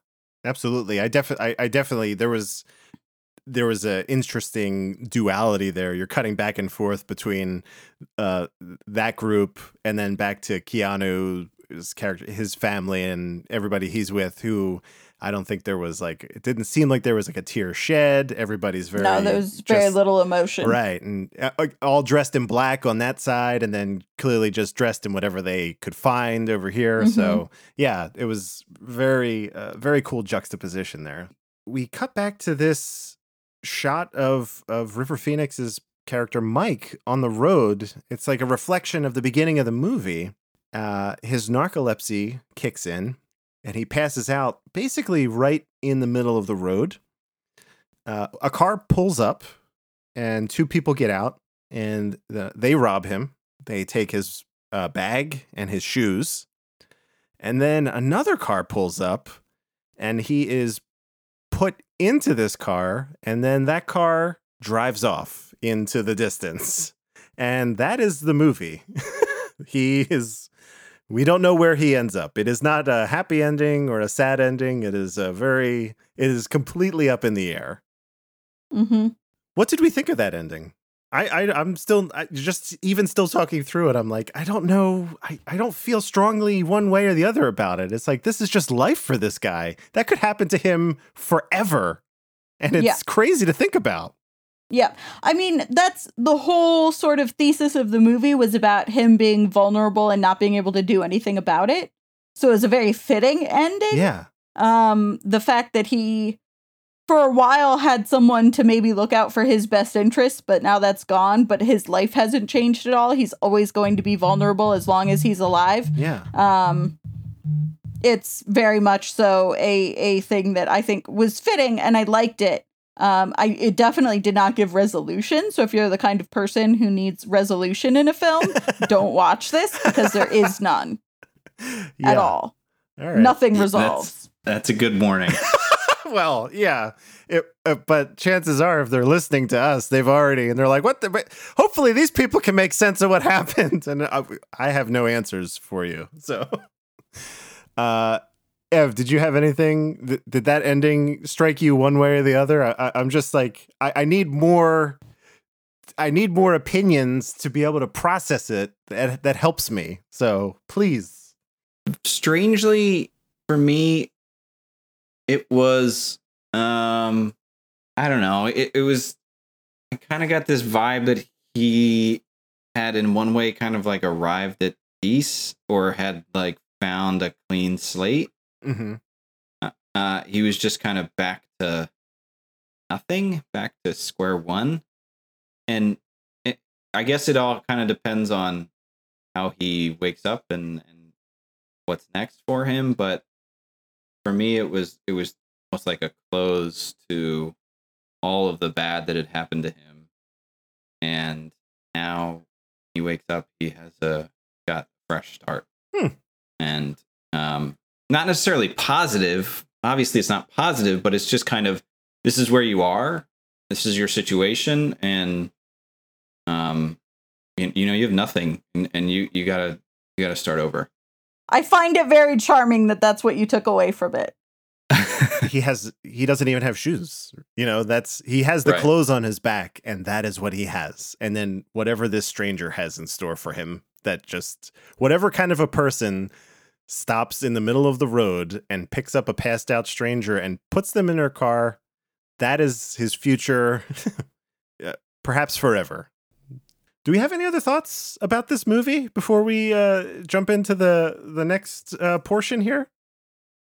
absolutely. I definitely, there was an interesting duality there. You're cutting back and forth between that group and then back to Keanu's character, his family and everybody he's with, who I don't think there was like, it didn't seem like there was like a tear shed. Everybody's very, no, there was very little emotion. Right. And all dressed in black on that side and then clearly just dressed in whatever they could find over here. Mm-hmm. So yeah, it was very, very cool juxtaposition there. We cut back to this shot of River Phoenix's character, Mike, on the road. It's like a reflection of the beginning of the movie. His narcolepsy kicks in. And he passes out basically right in the middle of the road. A car pulls up and two people get out and they rob him. They take his bag and his shoes. And then another car pulls up and he is put into this car. And then that car drives off into the distance. And that is the movie. We don't know where he ends up. It is not a happy ending or a sad ending. It is it is completely up in the air. Mm-hmm. What did we think of that ending? I'm still talking through it. I'm like, I don't know. I don't feel strongly one way or the other about it. It's like, this is just life for this guy. That could happen to him forever. And it's crazy to think about. Yeah. I mean, that's the whole sort of thesis of the movie was about him being vulnerable and not being able to do anything about it. So it was a very fitting ending. Yeah. The fact that he, for a while, had someone to maybe look out for his best interests, but now that's gone. But his life hasn't changed at all. He's always going to be vulnerable as long as he's alive. Yeah. It's very much so a thing that I think was fitting, and I liked it. It definitely did not give resolution. So if you're the kind of person who needs resolution in a film, don't watch this because there is none at all. All right. Nothing resolves. That's a good warning. Well, yeah. But chances are, if they're listening to us, they've already, and they're like, hopefully these people can make sense of what happened. And I have no answers for you. So, Ev, did you have anything? Did that ending strike you one way or the other? I'm just like, I need more opinions to be able to process it. That helps me. So please. Strangely, for me, it was, I don't know. It was, I kind of got this vibe that he had in one way kind of like arrived at peace or had like found a clean slate. Mm-hmm. He was just kind of back to nothing, back to square one, and I guess it all kind of depends on how he wakes up and what's next for him. But for me, it was almost like a close to all of the bad that had happened to him, and now he wakes up, he has got a fresh start, and not necessarily positive. Obviously, it's not positive, but it's just kind of, this is where you are. This is your situation. And, you know, you have nothing and you gotta start over. I find it very charming that that's what you took away from it. He doesn't even have shoes. You know, he has the clothes on his back and that is what he has. And then whatever this stranger has in store for him, that just whatever kind of a person stops in the middle of the road and picks up a passed out stranger and puts them in her car. That is his future, perhaps forever. Do we have any other thoughts about this movie before we jump into the next portion here?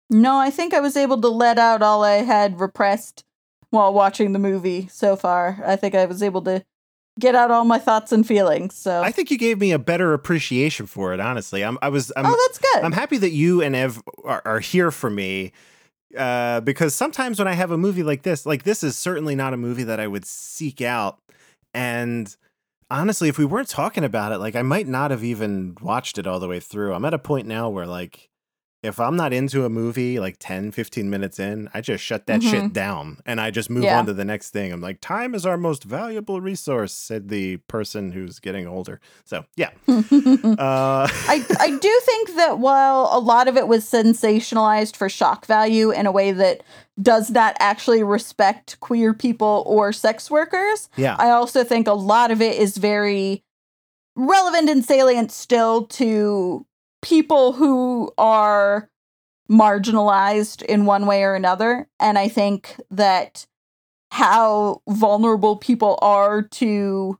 No, I think I was able to let out all I had repressed while watching the movie so far. I think I was able to get out all my thoughts and feelings. So I think you gave me a better appreciation for it, honestly. Oh, that's good. I'm happy that you and Ev are here for me, because sometimes when I have a movie like this is certainly not a movie that I would seek out. And honestly, if we weren't talking about it, like I might not have even watched it all the way through. I'm at a point now where like, if I'm not into a movie like 10, 15 minutes in, I just shut that shit down and I just move on to the next thing. I'm like, time is our most valuable resource, said the person who's getting older. So, yeah. I do think that while a lot of it was sensationalized for shock value in a way that does not actually respect queer people or sex workers, I also think a lot of it is very relevant and salient still to people who are marginalized in one way or another. And I think that how vulnerable people are to,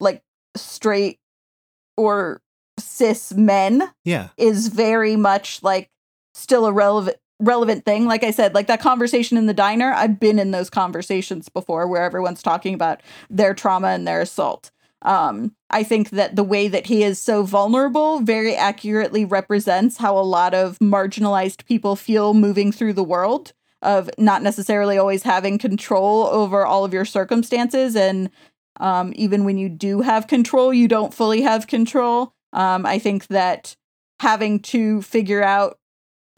like, straight or cis men is very much, like, still a relevant thing. Like I said, like that conversation in the diner, I've been in those conversations before where everyone's talking about their trauma and their assault. I think that the way that he is so vulnerable very accurately represents how a lot of marginalized people feel moving through the world, of not necessarily always having control over all of your circumstances. And even when you do have control, you don't fully have control. I think that having to figure out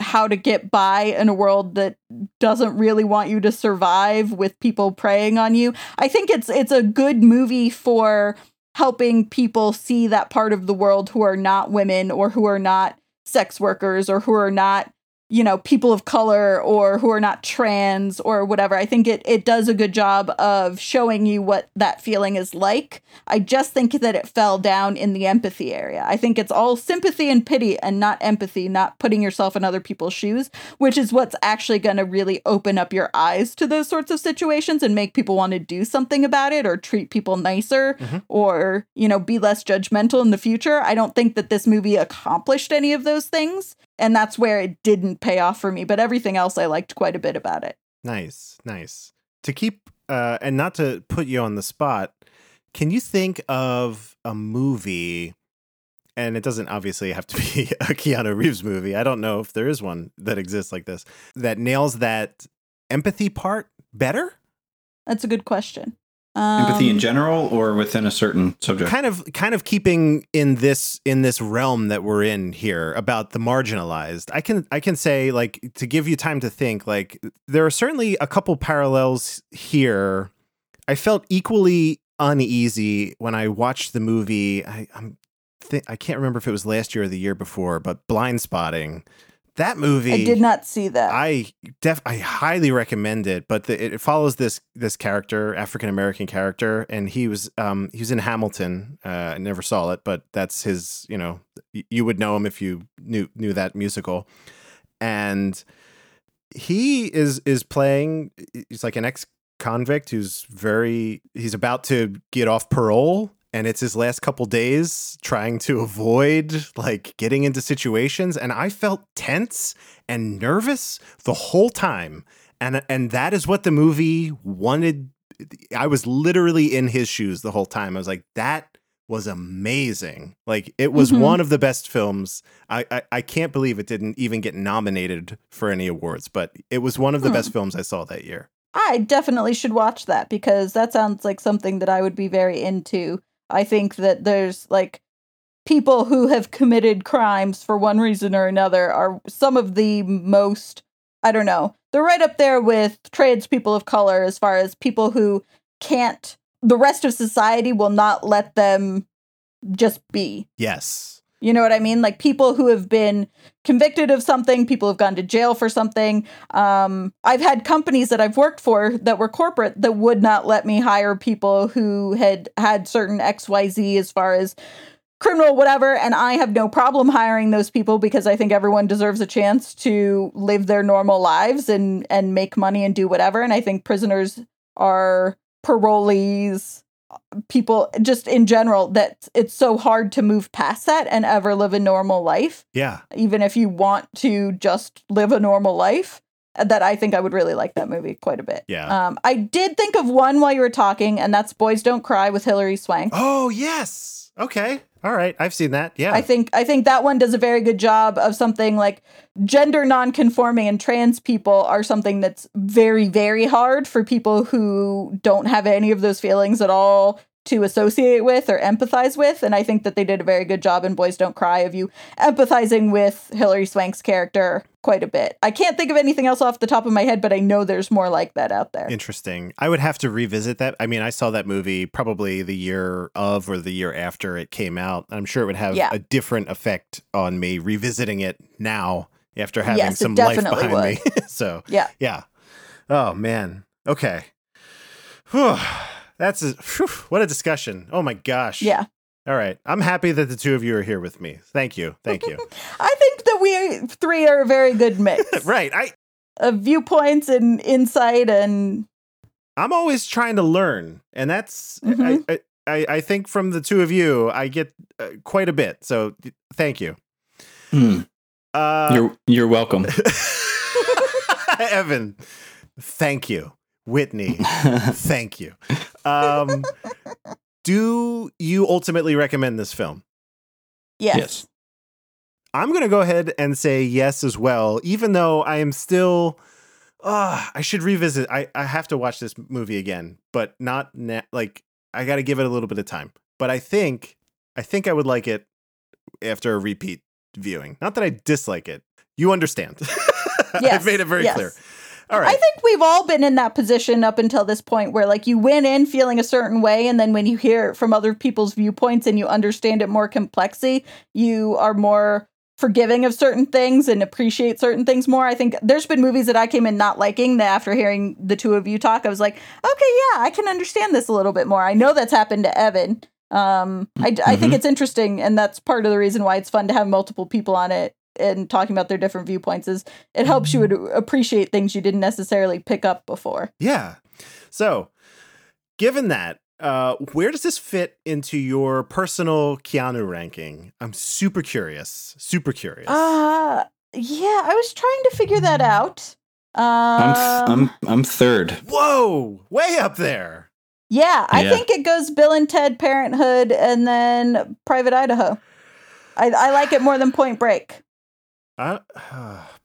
how to get by in a world that doesn't really want you to survive with people preying on you. I think it's a good movie for helping people see that part of the world who are not women or who are not sex workers or who are not, you know, people of color or who are not trans or whatever. I think it does a good job of showing you what that feeling is like. I just think that it fell down in the empathy area. I think it's all sympathy and pity and not empathy, not putting yourself in other people's shoes, which is what's actually going to really open up your eyes to those sorts of situations and make people want to do something about it or treat people nicer or, you know, be less judgmental in the future. I don't think that this movie accomplished any of those things. And that's where it didn't pay off for me. But everything else I liked quite a bit about it. Nice, nice. To keep, and not to put you on the spot, can you think of a movie, and it doesn't obviously have to be a Keanu Reeves movie, I don't know if there is one that exists like this, that nails that empathy part better? That's a good question. Empathy in general or within a certain subject? Kind of keeping in this realm that we're in here about the marginalized. I can say, like, to give you time to think, like, there are certainly a couple parallels here. I felt equally uneasy when I watched the movie. I can't remember if it was last year or the year before, but Blind Spotting. That movie, I did not see that. I highly recommend it, but it follows this character, African-American character, and he was in Hamilton. I never saw it, but that's his, you know, you would know him if you knew that musical. And he is playing, he's like an ex-convict he's about to get off parole. And it's his last couple days trying to avoid, like, getting into situations. And I felt tense and nervous the whole time. And that is what the movie wanted. I was literally in his shoes the whole time. I was like, that was amazing. Like, it was one of the best films. I can't believe it didn't even get nominated for any awards. But it was one of the best films I saw that year. I definitely should watch that, because that sounds like something that I would be very into. I think that there's, like, people who have committed crimes for one reason or another are some of the most, I don't know, they're right up there with tradespeople of color as far as people who can't, the rest of society will not let them just be. Yes. You know what I mean? Like, people who have been convicted of something, people have gone to jail for something. I've had companies that I've worked for that were corporate that would not let me hire people who had had certain XYZ as far as criminal whatever. And I have no problem hiring those people, because I think everyone deserves a chance to live their normal lives and make money and do whatever. And I think prisoners are parolees. People just in general, that it's so hard to move past that and ever live a normal life. Yeah. Even if you want to just live a normal life, that I think I would really like that movie quite a bit. Yeah. I did think of one while you were talking, and that's Boys Don't Cry with Hilary Swank. Oh, yes. Okay. All right. I've seen that. Yeah. I think that one does a very good job of something like gender nonconforming, and trans people are something that's very, very hard for people who don't have any of those feelings at all to associate with or empathize with. And I think that they did a very good job in Boys Don't Cry of you empathizing with Hilary Swank's character quite a bit. I can't think of anything else off the top of my head, but I know there's more like that out there. Interesting. I would have to revisit that. I mean, I saw that movie probably the year of or the year after it came out. I'm sure it would have a different effect on me revisiting it now after having some life behind me. So, yeah. Oh, man. Okay. Whew. What a discussion. Oh, my gosh. Yeah. All right. I'm happy that the two of you are here with me. Thank you. Thank you. I think that we three are a very good mix. Right. Of viewpoints and insight, and I'm always trying to learn. And that's, mm-hmm. I think from the two of you, I get quite a bit. So thank you. Mm. You're welcome. Evan, thank you. Whitney, thank you. Do you ultimately recommend this film? Yes. I'm going to go ahead and say yes as well, even though I am still, I should revisit. I have to watch this movie again, but not I got to give it a little bit of time. But I think I would like it after a repeat viewing. Not that I dislike it. You understand. Yes, I've made it very clear. All right. I think we've all been in that position up until this point where you went in feeling a certain way, and then when you hear it from other people's viewpoints and you understand it more complexly, you are more forgiving of certain things and appreciate certain things more. I think there's been movies that I came in not liking that after hearing the two of you talk, I was like, okay, yeah, I can understand this a little bit more. I know that's happened to Evan. I think it's interesting, and that's part of the reason why it's fun to have multiple people on it and talking about their different viewpoints is it helps you appreciate things you didn't necessarily pick up before. Yeah. So given that, where does this fit into your personal Keanu ranking? I'm super curious. Yeah, I was trying to figure that out. I'm third. Whoa, way up there. Yeah, I think it goes Bill and Ted, Parenthood, and then Private Idaho. I like it more than Point Break. Oh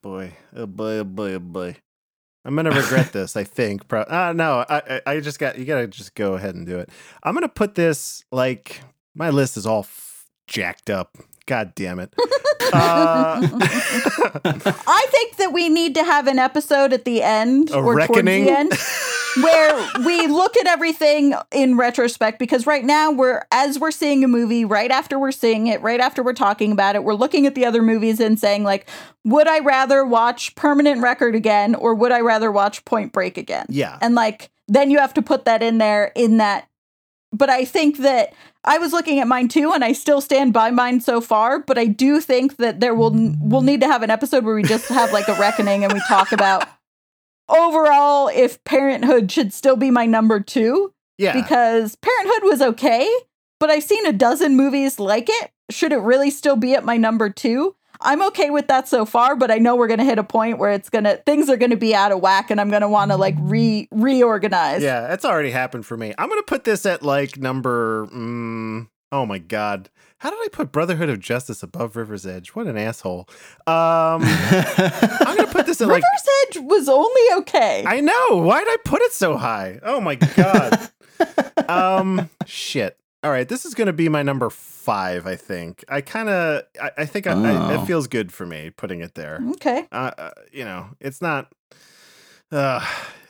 boy. I'm going to regret this, I think. You got to just go ahead and do it. I'm going to put this, my list is all jacked up. God damn it. I think that we need to have an episode at the end. Reckoning? Towards the end. Where we look at everything in retrospect, because right now we're seeing a movie, right after we're seeing it, right after we're talking about it, we're looking at the other movies and saying would I rather watch Permanent Record again, or would I rather watch Point Break again? Yeah. And then you have to put that in there in that. But I think that I was looking at mine too, and I still stand by mine so far. But I do think that we'll need to have an episode where we just have a reckoning and we talk about. Overall, if Parenthood should still be my number two, because Parenthood was okay, but I've seen a dozen movies like it. Should it really still be at my number two? I'm okay with that so far, but I know we're going to hit a point where things are going to be out of whack, and I'm going to want to reorganize. Yeah, that's already happened for me. I'm going to put this at number, oh my God. How did I put Brotherhood of Justice above River's Edge? What an asshole. I'm going to put this at River's Edge was only okay. I know. Why did I put it so high? Oh, my God. Shit. All right. This is going to be my number five, I think. It feels good for me putting it there. Okay. It's not.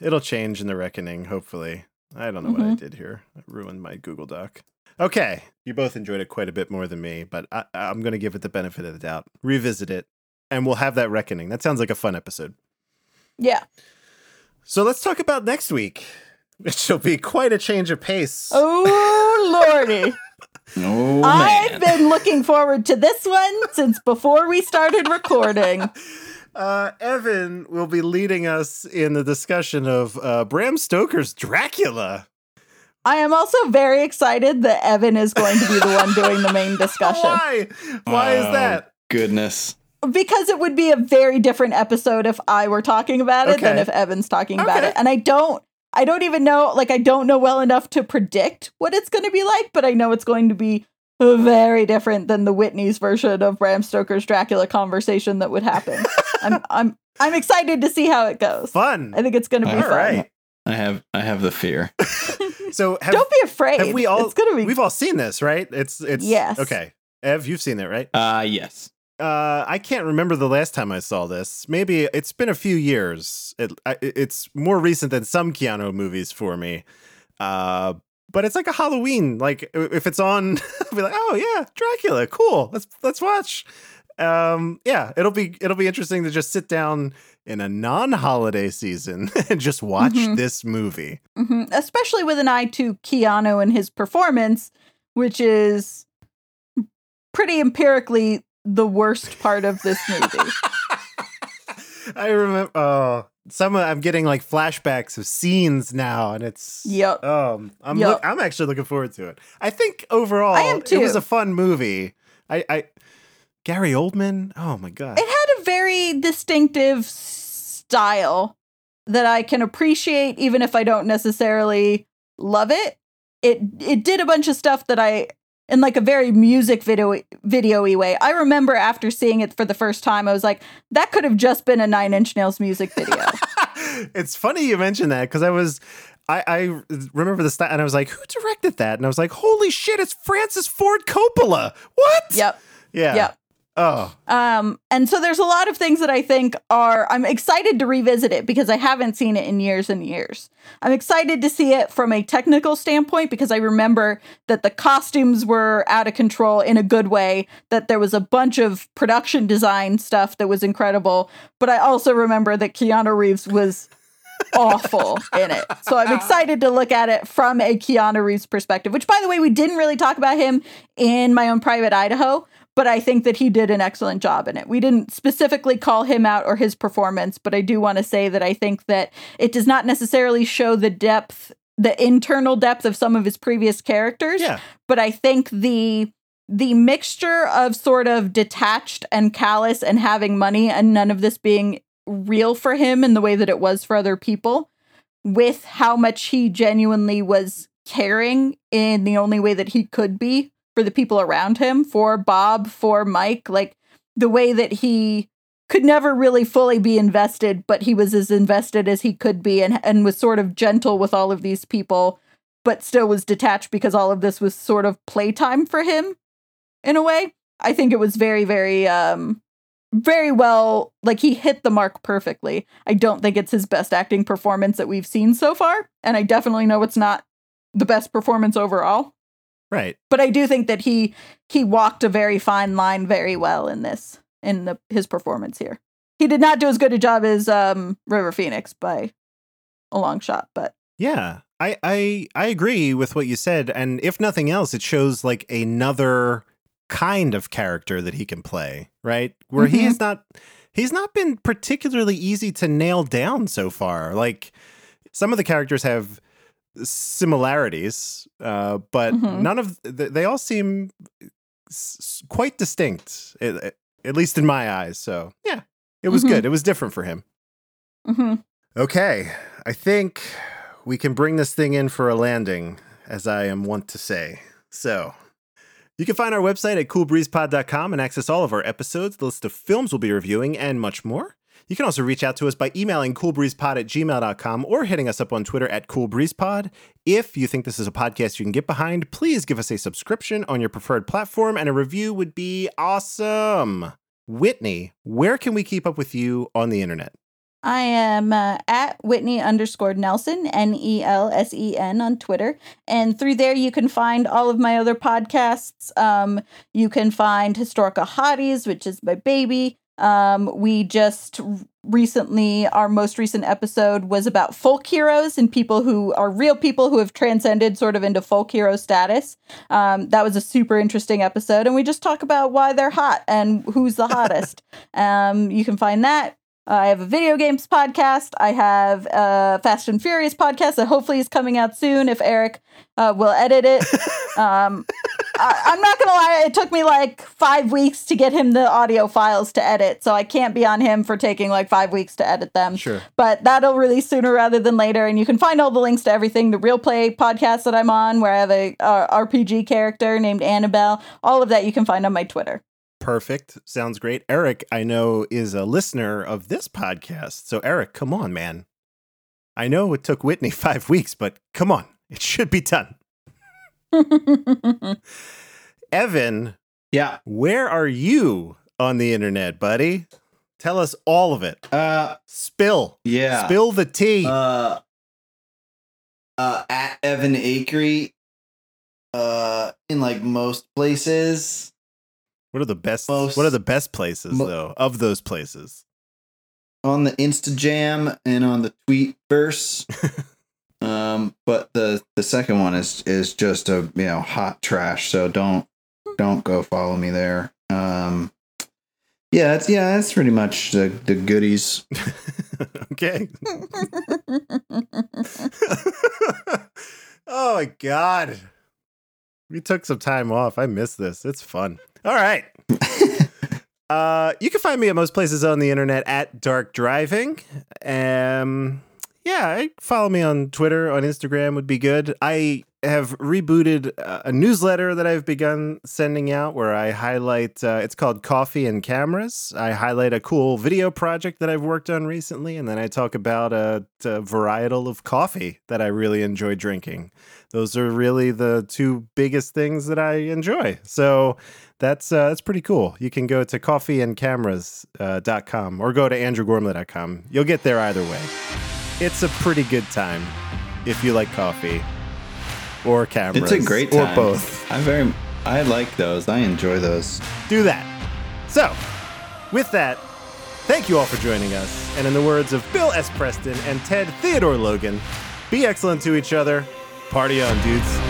It'll change in the reckoning, hopefully. I don't know what I did here. I ruined my Google Doc. Okay, you both enjoyed it quite a bit more than me, but I'm going to give it the benefit of the doubt. Revisit it, and we'll have that reckoning. That sounds like a fun episode. Yeah. So let's talk about next week, which will be quite a change of pace. Oh, lordy. Oh, man. I've been looking forward to this one since before we started recording. Evan will be leading us in the discussion of Bram Stoker's Dracula. I am also very excited that Evan is going to be the one doing the main discussion. Why is that? Goodness. Because it would be a very different episode if I were talking about it than if Evan's talking about it. And I don't even know, I don't know well enough to predict what it's going to be like, but I know it's going to be very different than the Whitney's version of Bram Stoker's Dracula conversation that would happen. I'm excited to see how it goes. Fun. I think it's going to be fun. Right. I have the fear. So don't be afraid. Have we all? It's gonna be... We've all seen this, right? It's yes. Okay, Ev, you've seen it, right? Yes. I can't remember the last time I saw this. Maybe it's been a few years. It's more recent than some Keanu movies for me. But it's like a Halloween. If it's on, I'll be like, oh yeah, Dracula, cool. Let's watch. Yeah, it'll be interesting to just sit down in a non-holiday season and just watch this movie. Especially with an eye to Keanu and his performance, which is pretty empirically the worst part of this movie. I remember. Oh, I'm getting like flashbacks of scenes now, and it's I'm actually looking forward to it. I think overall, it was a fun movie. Gary Oldman. Oh my god, it had a very distinctive style that I can appreciate, even if I don't necessarily love it. It did a bunch of stuff that I, in like a very music video-y way. I remember after seeing it for the first time, I was like, that could have just been a Nine Inch Nails music video. It's funny you mentioned that, because I remember the style, and I was like, who directed that? And I was like, holy shit, it's Francis Ford Coppola. What? Yep. Yeah. Yep. Oh. And so there's a lot of things that I think I'm excited to revisit it because I haven't seen it in years and years. I'm excited to see it from a technical standpoint because I remember that the costumes were out of control in a good way, that there was a bunch of production design stuff that was incredible. But I also remember that Keanu Reeves was awful in it. So I'm excited to look at it from a Keanu Reeves perspective, which, by the way, we didn't really talk about him in My Own Private Idaho. But I think that he did an excellent job in it. We didn't specifically call him out or his performance, but I do want to say that I think that it does not necessarily show the depth, the internal depth of some of his previous characters. Yeah. But I think the mixture of sort of detached and callous and having money and none of this being real for him in the way that it was for other people, with how much he genuinely was caring in the only way that he could be, for the people around him, for Bob, for Mike, like the way that he could never really fully be invested, but he was as invested as he could be and was sort of gentle with all of these people, but still was detached because all of this was sort of playtime for him in a way. I think it was very, very, very well, like he hit the mark perfectly. I don't think it's his best acting performance that we've seen so far. And I definitely know it's not the best performance overall. Right. But I do think that he walked a very fine line very well in this, his performance here. He did not do as good a job as River Phoenix by a long shot, but. Yeah, I agree with what you said. And if nothing else, it shows like another kind of character that he can play, right? Where mm-hmm. he's not been particularly easy to nail down so far. Like some of the characters have similarities, but mm-hmm. none of they all seem quite distinct, at least in my eyes. So yeah, it was mm-hmm. good. It was different for him. Mm-hmm. Okay, I think we can bring this thing in for a landing, as I am wont to say. So you can find our website at coolbreezepod.com and access all of our episodes, the list of films we'll be reviewing, and much more. You can also reach out to us by emailing coolbreezepod@gmail.com or hitting us up on Twitter @coolbreezepod. If you think this is a podcast you can get behind, please give us a subscription on your preferred platform, and a review would be awesome. Whitney, where can we keep up with you on the internet? I am at Whitney_Nelson, Nelsen, on Twitter. And through there, you can find all of my other podcasts. You can find Historical Hotties, which is my baby. We just recently, our most recent episode was about folk heroes and people who are real people who have transcended sort of into folk hero status. That was a super interesting episode. And we just talk about why they're hot and who's the hottest. You can find that. I have a video games podcast. I have a Fast and Furious podcast that hopefully is coming out soon if Eric will edit it. I'm not going to lie. It took me like 5 weeks to get him the audio files to edit, so I can't be on him for taking like 5 weeks to edit them. Sure. But that'll release sooner rather than later. And you can find all the links to everything. The Real Play podcast that I'm on, where I have a RPG character named Annabelle. All of that you can find on my Twitter. Perfect. Sounds great. Eric, I know, is a listener of this podcast. So, Eric, come on, man. I know it took Whitney 5 weeks, but come on. It should be done. Evan. Yeah. Where are you on the internet, buddy? Tell us all of it. Spill. Yeah. Spill the tea. At Evan Acree. In like most places. What are the best? What are the best places though? Of those places, on the Instagram and on the Tweetverse. But the second one is just a hot trash. So don't Don't go follow me there. That's pretty much the goodies. Okay. Oh my God. We took some time off. I miss this. It's fun. All right. You can find me at most places on the internet at Dark Driving. Follow me on Twitter, on Instagram would be good. I have rebooted a newsletter that I've begun sending out where I highlight, it's called Coffee and Cameras. I highlight a cool video project that I've worked on recently, and then I talk about a varietal of coffee that I really enjoy drinking. Those are really the two biggest things that I enjoy. So that's pretty cool. You can go to coffeeandcameras.com or go to andrewgormley.com. You'll get there either way. It's a pretty good time if you like coffee or cameras. It's a great time. Or both. I like those. I enjoy those. Do that. So, with that, thank you all for joining us. And in the words of Bill S. Preston and Ted Theodore Logan, be excellent to each other. Party on, dudes.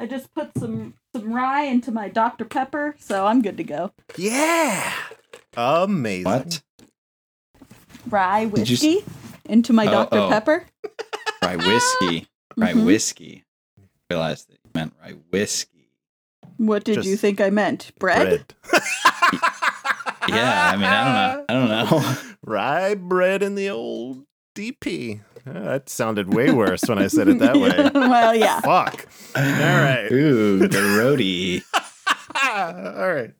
I just put some rye into my Dr. Pepper, so I'm good to go. Yeah! Amazing. What? Rye whiskey into my Dr. Pepper. Rye whiskey. Rye whiskey. Realized that you meant rye whiskey. What did you think I meant? Bread? Yeah, I mean, I don't know. Rye bread in the old DP. That sounded way worse when I said it that way. Well, yeah. Fuck. All right. Ooh, the roadie. All right.